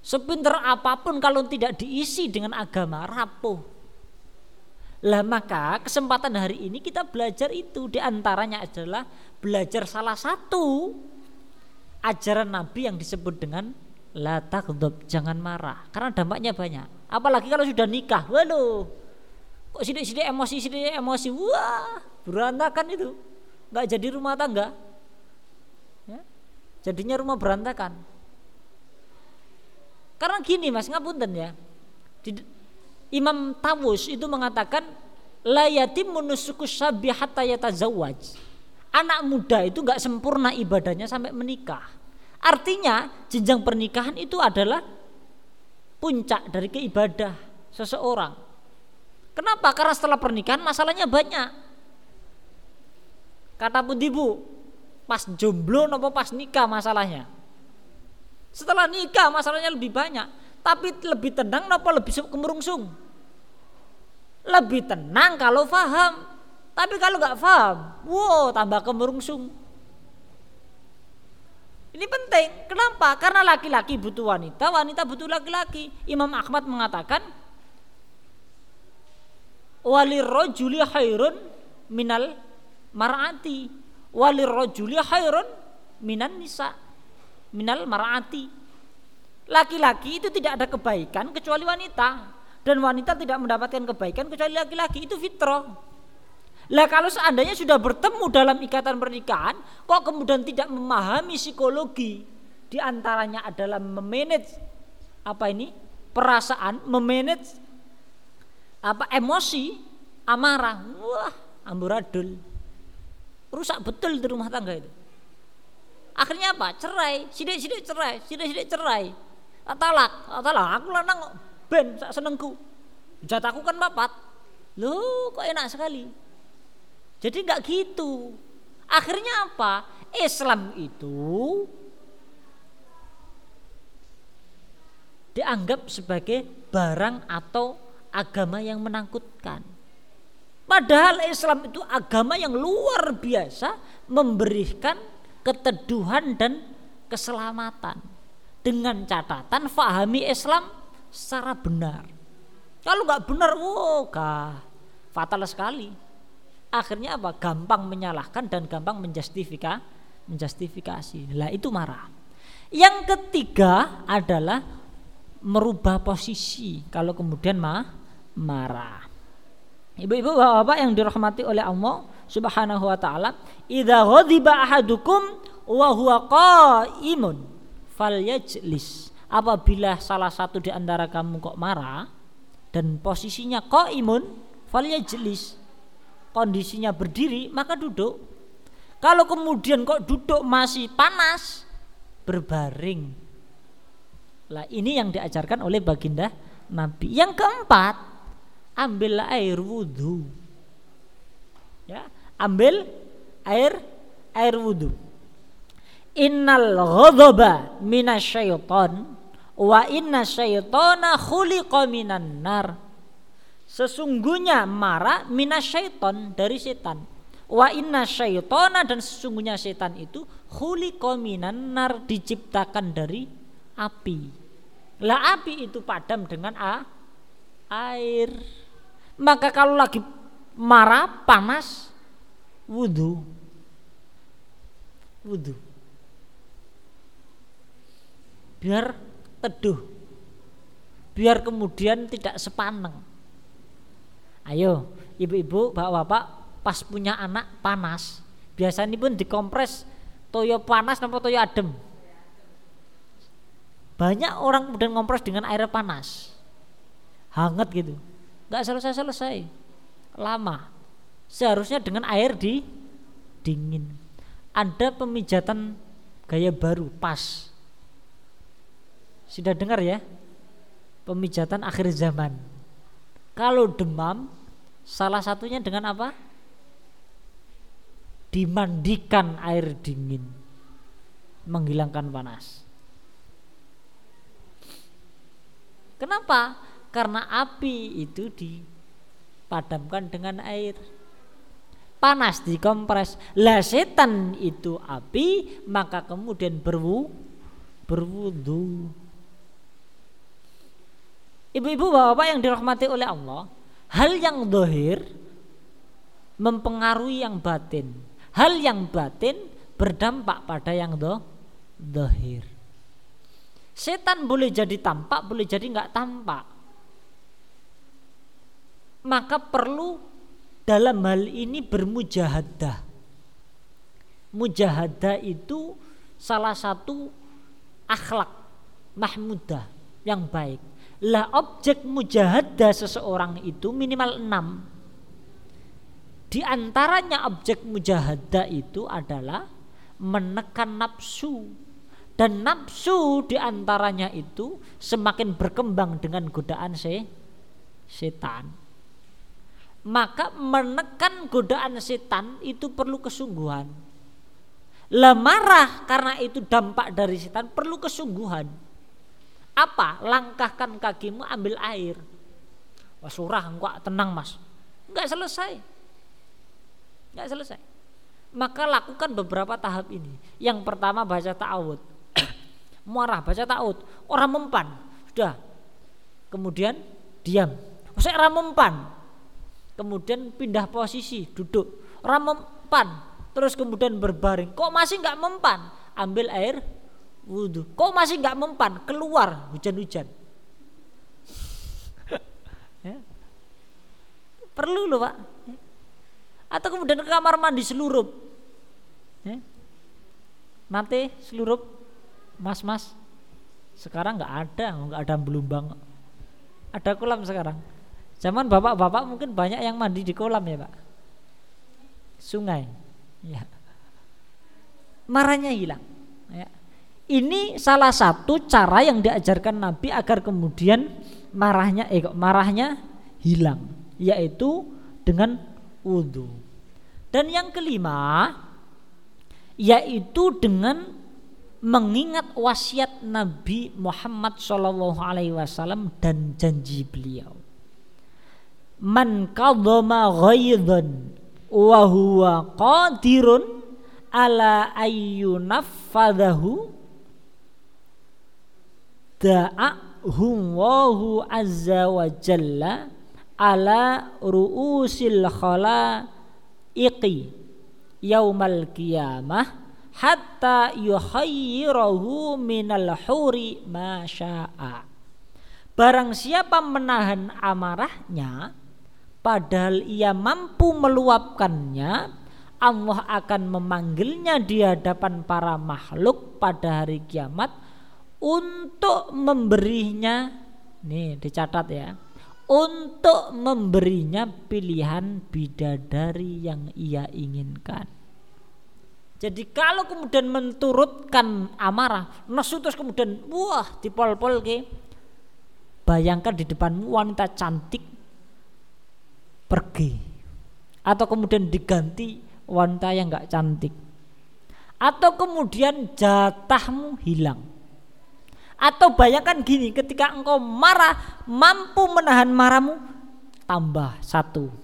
Sepinter apapun kalau tidak diisi dengan agama, rapuh. Lah maka kesempatan hari ini kita belajar itu, di antaranya adalah belajar salah satu ajaran Nabi yang disebut dengan la taghdab, jangan marah, karena dampaknya banyak. Apalagi kalau sudah nikah, waduh, kok sidik-sidik emosi, wah berantakan itu, nggak jadi rumah tangga, ya, jadinya rumah berantakan. Karena gini mas, ngapunten ya, Imam Tawus itu mengatakan la yatimun nusukus sabi hatta yatazawwaj, anak muda itu nggak sempurna ibadahnya sampai menikah. Artinya jenjang pernikahan itu adalah puncak dari keibadah seseorang. Kenapa? Karena setelah pernikahan masalahnya banyak. Kata pun ibu, pas jomblo nopo pas nikah masalahnya. Setelah nikah masalahnya lebih banyak, tapi lebih tenang nopo lebih kemerungsung. Lebih tenang kalau paham, tapi kalau nggak paham, wow tambah kemerungsung. Ini penting, kenapa? Karena laki-laki butuh wanita, wanita butuh laki-laki. Imam Ahmad mengatakan walirrajuli khairun minal mar'ati, walirrajuli khairun minan nisa, minal mar'ati. Laki-laki itu tidak ada kebaikan kecuali wanita, dan wanita tidak mendapatkan kebaikan kecuali laki-laki, itu fitrah. Lah kalau seandainya sudah bertemu dalam ikatan pernikahan, kok kemudian tidak memahami psikologi, di antaranya adalah memanage perasaan, memanage emosi, amarah, wah amburadul, rusak betul di rumah tangga itu. Akhirnya apa? Cerai, sidik-sidik cerai, talak, aku lanang kok ben sak senengku, jatahku kan 4, loh kok enak sekali. Jadi enggak gitu. Akhirnya apa? Islam itu dianggap sebagai barang atau agama yang menakutkan. Padahal Islam itu agama yang luar biasa, memberikan keteduhan dan keselamatan. Dengan catatan fahami Islam secara benar. Kalau enggak benar, fatal sekali. Akhirnya apa? Gampang menyalahkan dan gampang menjustifikasi. Lah itu marah. Yang ketiga adalah merubah posisi kalau kemudian marah. Ibu-ibu, bapak-bapak yang dirahmati oleh Allah Subhanahu wa taala, idza ghadiba ahadukum wa huwa qaimun falyajlis. Apabila salah satu di antara kamu kok marah dan posisinya qaimun, falyajlis, kondisinya berdiri, maka duduk. Kalau kemudian kok duduk masih panas, berbaring. Lah ini yang diajarkan oleh baginda Nabi. Yang keempat, ambil air wudu. Ya, ambil air wudu. Innal ghadaba minasyaiton wa inna syaitana khuliqa minan nar. Sesungguhnya marah minasyaiton, dari setan. Wa inna syaitona, dan sesungguhnya setan itu khuliqa minan nar, diciptakan dari api. Lah api itu padam dengan air. Maka kalau lagi marah panas, wudu. Biar teduh. Biar kemudian tidak sepaneng. Ayo, ibu-ibu, bapak-bapak, pas punya anak panas, biasanya pun dikompres toyo panas nampo toyo adem. Banyak orang kemudian ngompres dengan air panas, hangat gitu, nggak selesai, lama. Seharusnya dengan air dingin. Ada pemijatan gaya baru, pas. Sudah dengar ya, pemijatan akhir zaman. Kalau demam, salah satunya dengan apa? Dimandikan air dingin, menghilangkan panas. Kenapa? karena api itu dipadamkan dengan air. Panas dikompres. Lah setan itu api, maka kemudian berwudu. Ibu-ibu, bapak-bapak yang dirahmati oleh Allah, hal yang zahir mempengaruhi yang batin. Hal yang batin berdampak pada yang zahir. Setan boleh jadi tampak, boleh jadi enggak tampak. Maka perlu dalam hal ini bermujahadah. Mujahadah itu salah satu akhlak mahmudah yang baik. Lah objek mujahadah seseorang itu minimal 6. Di antaranya objek mujahadah itu adalah menekan nafsu. Dan nafsu di antaranya itu semakin berkembang dengan godaan setan. Maka menekan godaan setan itu perlu kesungguhan. Lah marah karena itu dampak dari setan perlu kesungguhan. Apa? Langkahkan kakimu ambil air. Wah surah enggak, tenang mas. Enggak selesai. Maka lakukan beberapa tahap ini. Yang pertama baca ta'awud. Marah baca ta'awud. Orang mempan. Sudah. Kemudian diam. Saya ramempan. Kemudian pindah posisi, duduk, orang mempan, terus kemudian berbaring. Kok masih enggak mempan? Ambil air wudu. Kok masih enggak mempan? Keluar hujan-hujan. Ya. Perlu loh pak. Atau kemudian ke kamar mandi selurup. Ya. Nanti selurup, mas-mas. Sekarang enggak ada belumbang. Ada kolam sekarang. Zaman bapak-bapak mungkin banyak yang mandi di kolam ya pak, sungai, ya. Marahnya hilang. Ya. Ini salah satu cara yang diajarkan Nabi agar kemudian marahnya hilang, yaitu dengan wudu. Dan yang kelima, yaitu dengan mengingat wasiat Nabi Muhammad SAW dan janji beliau. Man qadhama ghaidan wa huwa qadirun ala ayyunaffadhahu da'ahu Allahu azza wa jalla ala ru'usil khalaiqi yaumal qiyamah hatta yuhayyirahu minal huri ma syaa. Barang siapa menahan amarahnya padahal ia mampu meluapkannya, Allah akan memanggilnya di hadapan para makhluk pada hari kiamat untuk memberinya, nih dicatat ya, untuk memberinya pilihan bidadari yang ia inginkan. Jadi kalau kemudian menturutkan amarah, nafsu terus kemudian wah dipol-pol ke, bayangkan di depanmu wanita cantik pergi, atau kemudian diganti wanita yang enggak cantik, atau kemudian jatahmu hilang. Atau bayangkan gini, ketika engkau marah mampu menahan marahmu, tambah satu.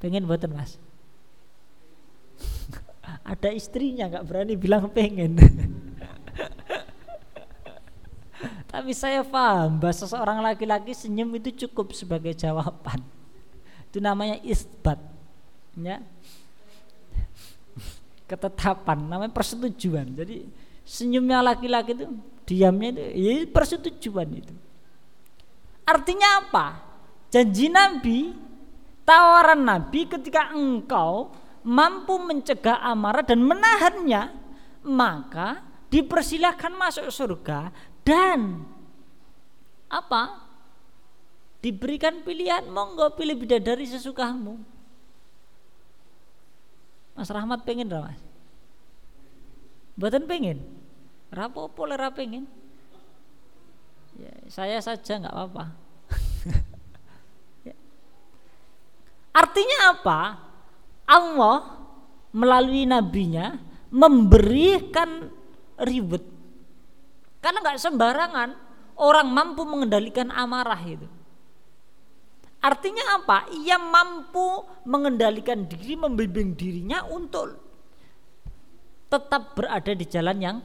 Pengen boten mas? Ada istrinya enggak berani bilang pengen. Tapi saya paham bahasa seorang laki-laki senyum itu cukup sebagai jawaban. Itu namanya isbat, ya. Ketetapan, namanya persetujuan. Jadi senyumnya laki-laki itu, diamnya itu, ya persetujuan itu. Artinya apa? Janji Nabi, tawaran Nabi ketika engkau mampu mencegah amarah dan menahannya, maka dipersilakan masuk surga. Dan apa? Diberikan pilihan, monggo pilih bidadari sesukamu. Mas Rahmat pengen ra mas? Mboten pengen. Rapopo le ra pengen. Ya, saya saja enggak apa-apa. Ya. Artinya apa? Allah melalui nabinya memberikan reward. Karena enggak sembarangan orang mampu mengendalikan amarah itu. Artinya apa? Ia mampu mengendalikan diri, membimbing dirinya untuk tetap berada di jalan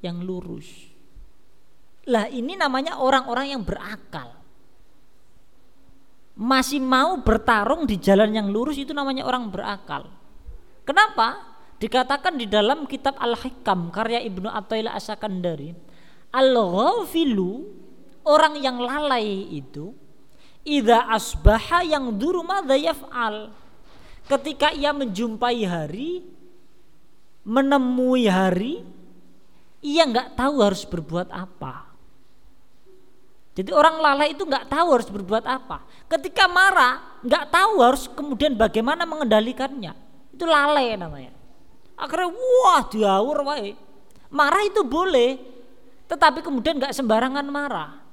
yang lurus. Lah ini namanya orang-orang yang berakal. Masih mau bertarung di jalan yang lurus, itu namanya orang berakal. Kenapa? Dikatakan di dalam kitab Al-Hikam karya Ibnu Athaillah As-Sakandari, al-ghafilu, orang yang lalai itu, idza asbaha yang dzuru madza yaf'al, ketika ia menjumpai hari, menemui hari, ia enggak tahu harus berbuat apa. Jadi orang lalai itu enggak tahu harus berbuat apa. Ketika marah, enggak tahu harus kemudian bagaimana mengendalikannya. Itu lalai namanya. Akhirnya wah diawur wae. Marah itu boleh, tetapi kemudian enggak sembarangan marah.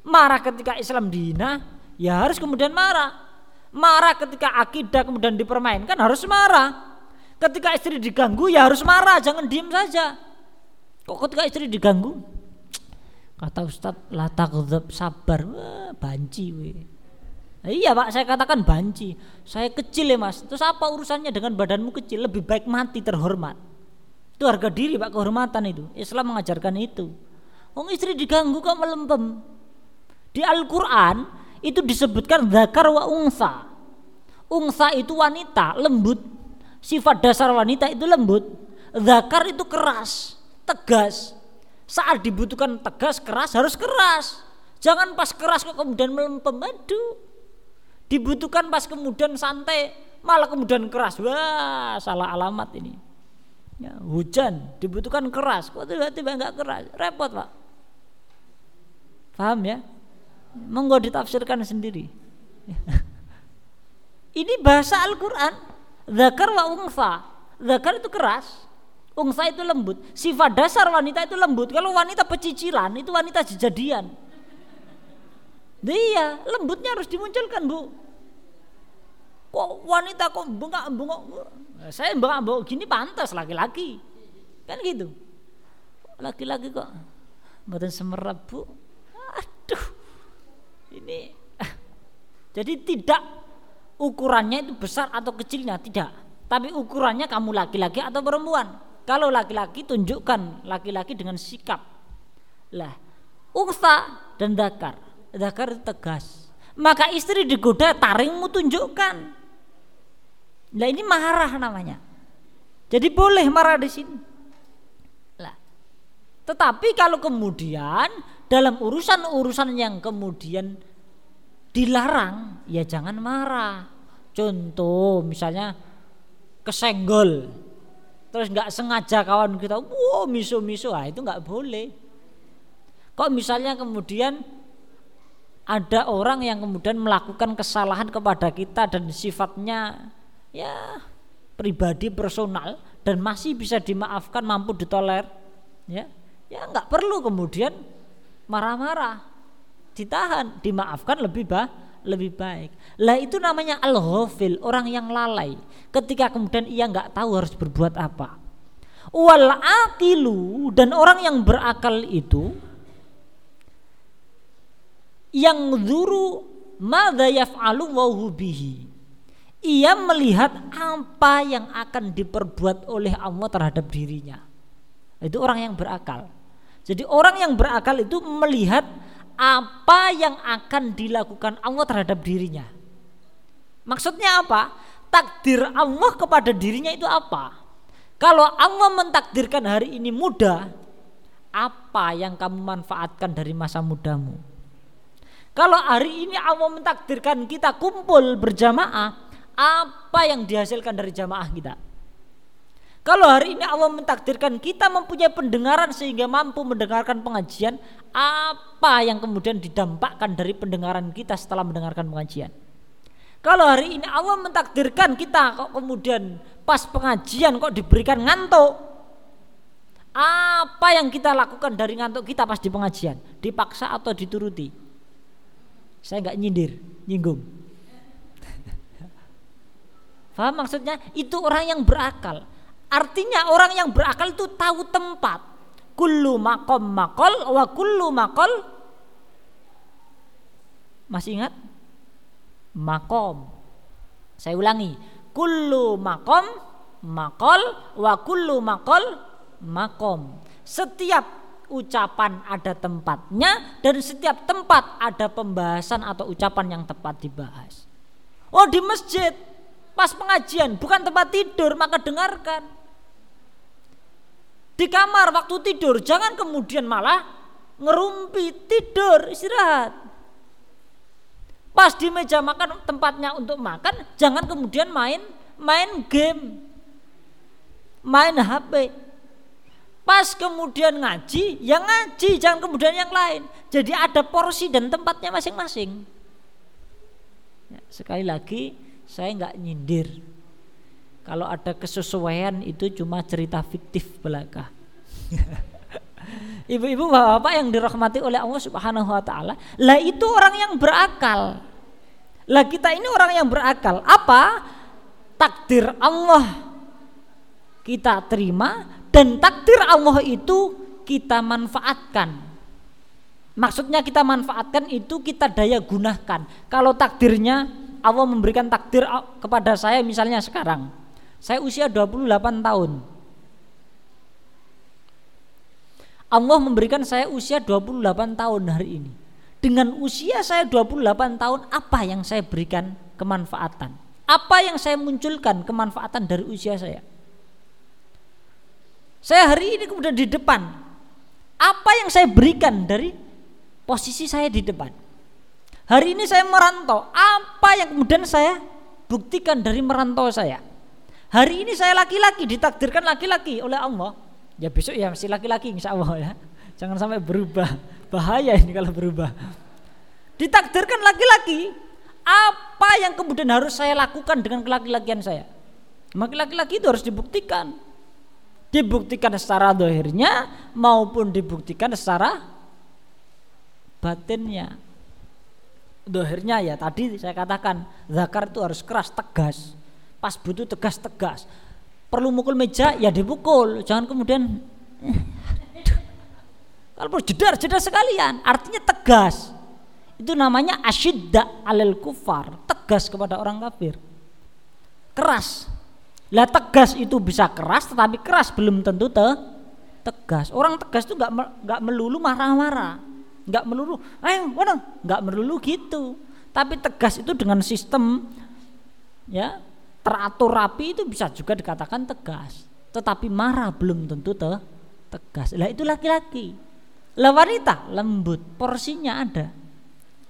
Marah ketika Islam dihina, ya harus kemudian marah. Marah ketika akidah kemudian dipermainkan, harus marah. Ketika istri diganggu, ya harus marah, jangan diem saja. Kok ketika istri diganggu? Kata Ustadz, la taghdab, sabar. Wah, banci we. Nah, iya Pak, saya katakan banci. Saya kecil ya Mas. Terus apa urusannya dengan badanmu kecil? Lebih baik mati terhormat. Itu harga diri Pak, kehormatan itu. Islam mengajarkan itu. Wong istri diganggu kok melempem. Di Al-Qur'an itu disebutkan dzakar wa unsa. Unsa itu wanita, lembut. Sifat dasar wanita itu lembut. Dzakar itu keras, tegas. Saat dibutuhkan tegas, keras, harus keras. Jangan pas keras kok kemudian melempem. Aduh. Dibutuhkan pas kemudian santai, malah kemudian keras. Wah, salah alamat ini. Ya, hujan dibutuhkan keras, kok tiba-tiba enggak keras. Repot, Pak. Paham ya? Monggo ditafsirkan sendiri. Ini bahasa Al-Qur'an. Dzakar wa unsa. Dzakar itu keras. Ungsa itu lembut, sifat dasar wanita itu lembut. Kalau wanita pecicilan itu wanita jejadian. Iya, lembutnya harus dimunculkan Bu. Kok wanita kok bengak-bengok? Saya bengak-bengok gini pantas laki-laki. Kan gitu. Laki-laki kok mboten semerap Bu. Aduh. Ini jadi tidak ukurannya itu besar atau kecilnya, tidak. Tapi ukurannya kamu laki-laki atau perempuan. Kalau laki-laki tunjukkan laki-laki dengan sikap. Lah, uksa dan dzakar. Dzakar itu tegas. Maka istri digoda, taringmu tunjukkan. Lah ini marah namanya. Jadi boleh marah di sini. Lah. Tetapi kalau kemudian dalam urusan-urusan yang kemudian dilarang, ya jangan marah. Contoh misalnya kesenggol. Terus enggak sengaja kawan kita, wow miso-miso, ah itu enggak boleh. Kok misalnya kemudian ada orang yang kemudian melakukan kesalahan kepada kita dan sifatnya ya pribadi personal dan masih bisa dimaafkan, mampu ditoler, ya, ya enggak perlu kemudian marah-marah, ditahan, dimaafkan lebih baik. Lah itu namanya al-ghafil, orang yang lalai. Ketika kemudian ia enggak tahu harus berbuat apa. Wal aqilu, dan orang yang berakal itu yang dzuru madza yaf'alu wa bihi. Ia melihat apa yang akan diperbuat oleh Allah terhadap dirinya. Itu orang yang berakal. Jadi orang yang berakal itu melihat apa yang akan dilakukan Allah terhadap dirinya. Maksudnya apa? Takdir Allah kepada dirinya itu apa? Kalau Allah mentakdirkan hari ini muda, apa yang kamu manfaatkan dari masa mudamu? Kalau hari ini Allah mentakdirkan kita kumpul berjamaah, apa yang dihasilkan dari jamaah kita? Kalau hari ini Allah mentakdirkan kita mempunyai pendengaran sehingga mampu mendengarkan pengajian, apa yang kemudian didampakkan dari pendengaran kita setelah mendengarkan pengajian? Kalau hari ini Allah mentakdirkan kita kok kemudian pas pengajian kok diberikan ngantuk, apa yang kita lakukan dari ngantuk kita pas di pengajian? Dipaksa atau dituruti? Saya enggak nyinggung. Paham maksudnya? Itu orang yang berakal. Artinya orang yang berakal itu tahu tempat. Kullu maqam maqal wa kullu maqal Masih ingat? Makom. Saya ulangi, kullu makom makol wa kullu makol makom. Setiap ucapan ada tempatnya dan setiap tempat ada pembahasan atau ucapan yang tepat dibahas. Oh, di masjid pas pengajian bukan tempat tidur, maka dengarkan. Di kamar waktu tidur, jangan kemudian malah ngerumpi, tidur, istirahat. Pas di meja makan, tempatnya untuk makan, jangan kemudian main game, main HP. Pas kemudian ngaji, ya ngaji, jangan kemudian yang lain. Jadi ada porsi dan tempatnya masing-masing. Sekali lagi, saya nggak nyindir. Kalau ada kesesuaian itu cuma cerita fiktif belaka. Ibu-ibu, bapak-bapak yang dirahmati oleh Allah Subhanahu wa taala, lah itu orang yang berakal. Lah kita ini orang yang berakal. Apa? Takdir Allah kita terima dan takdir Allah itu kita manfaatkan. Maksudnya kita manfaatkan itu kita daya gunakan. Kalau takdirnya Allah memberikan takdir kepada saya misalnya sekarang, saya usia 28 tahun. Allah memberikan saya usia 28 tahun hari ini. Dengan usia saya 28 tahun, apa yang saya berikan kemanfaatan? Apa yang saya munculkan kemanfaatan dari usia saya? Saya hari ini kemudian di depan, apa yang saya berikan dari posisi saya di depan? Hari ini saya merantau, apa yang kemudian saya buktikan dari merantau saya? Hari ini saya laki-laki, ditakdirkan laki-laki oleh Allah. Ya besok ya masih laki-laki insya Allah ya. Jangan sampai berubah, bahaya ini kalau berubah. Ditakdirkan laki-laki, apa yang kemudian harus saya lakukan dengan kelaki-lakian saya? Maka laki-laki itu harus dibuktikan. Dibuktikan secara zahirnya maupun dibuktikan secara batinnya. Zahirnya ya tadi saya katakan, zakar itu harus keras, tegas. Pas butuh tegas. Perlu mukul meja ya dipukul, jangan kemudian kalau perlu jedar sekalian, artinya tegas. Itu namanya asyidda alal kufar, tegas kepada orang kafir. Keras. Lah tegas itu bisa keras, tetapi keras belum tentu tegas. Orang tegas itu enggak melulu marah-marah. Enggak melulu, enggak melulu gitu. Tapi tegas itu dengan sistem ya teratur rapi itu bisa juga dikatakan tegas, tetapi marah belum tentu tegas. Lah itu laki-laki. Lah wanita lembut, porsinya ada.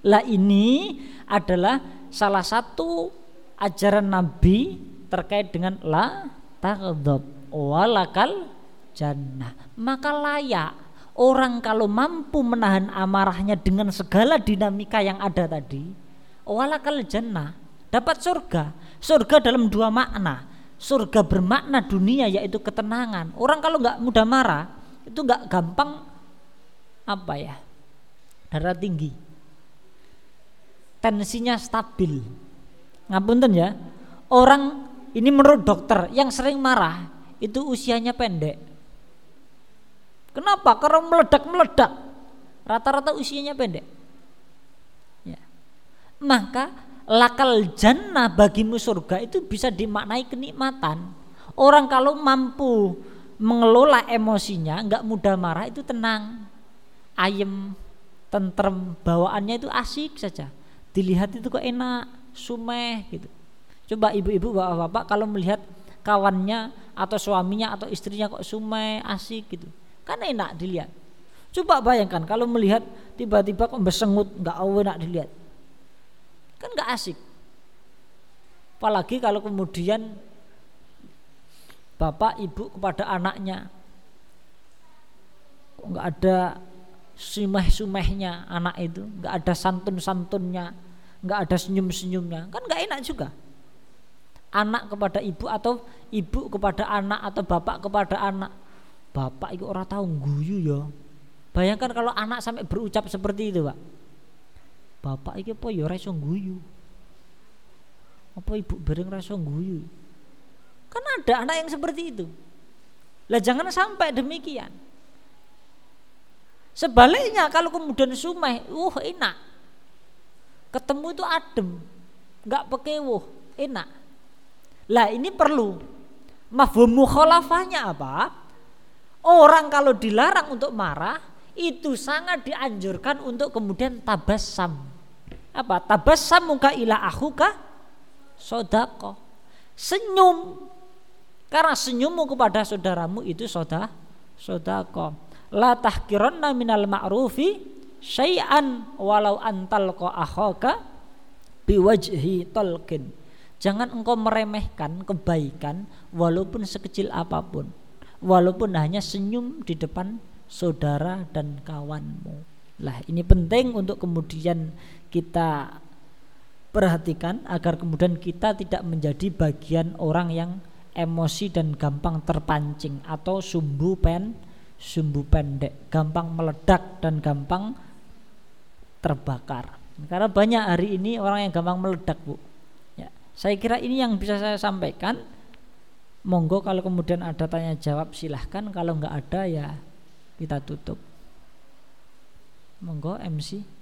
Lah ini adalah salah satu ajaran Nabi terkait dengan la taghdab walakal jannah. Maka layak orang kalau mampu menahan amarahnya dengan segala dinamika yang ada tadi, walakal jannah, dapat surga. Surga dalam dua makna. Surga bermakna dunia yaitu ketenangan. Orang kalau enggak mudah marah, itu enggak gampang darah tinggi. Tensinya stabil. Ngapunten ya. Orang ini menurut dokter yang sering marah itu usianya pendek. Kenapa? Karena meledak-meledak. Rata-rata usianya pendek. Ya. Maka lakal jannah, bagimu surga, itu bisa dimaknai kenikmatan. Orang kalau mampu mengelola emosinya, enggak mudah marah, itu tenang, ayem, tentrem, bawaannya itu asik saja. Dilihat itu kok enak, sumeh gitu. Coba ibu-ibu, bapak-bapak kalau melihat kawannya atau suaminya atau istrinya kok sumeh, asik gitu, kan enak dilihat. Coba bayangkan kalau melihat tiba-tiba kok bersengut, enggak enak dilihat, kan nggak asik. Apalagi kalau kemudian bapak ibu kepada anaknya kok nggak ada sumeh-sumehnya, anak itu nggak ada santun-santunnya, nggak ada senyum-senyumnya, kan nggak enak juga. Anak kepada ibu atau ibu kepada anak atau bapak kepada anak, bapak itu orang tahu guyu ya. Bayangkan kalau anak sampai berucap seperti itu, Pak. Bapak iki apa ya ora iso guyu. Apa ibu bareng ora iso guyu. Kan ada anak yang seperti itu. Lah jangan sampai demikian. Sebaliknya kalau kemudian sumeh, enak. ketemu itu adem, nggak pekewuh, enak. Lah ini perlu. Mafhum mukhalafahnya apa? Orang kalau dilarang untuk marah itu sangat dianjurkan untuk kemudian tabassam. Apa? Tabassam muka ila akhuka sodaqoh. Senyum. Karena senyummu kepada saudaramu itu sodaqoh. La tahkironna minal ma'rufi syai'an walau antalqa akhaka biwajhi talqin. Jangan engkau meremehkan kebaikan walaupun sekecil apapun, walaupun hanya senyum di depan saudara dan kawanmu. Lah ini penting untuk kemudian kita perhatikan agar kemudian kita tidak menjadi bagian orang yang emosi dan gampang terpancing atau sumbu pendek, gampang meledak dan gampang terbakar. Karena banyak hari ini orang yang gampang meledak, Bu. Saya kira ini yang bisa saya sampaikan. Monggo kalau kemudian ada tanya jawab silahkan, kalau enggak ada ya kita tutup. Monggo MC.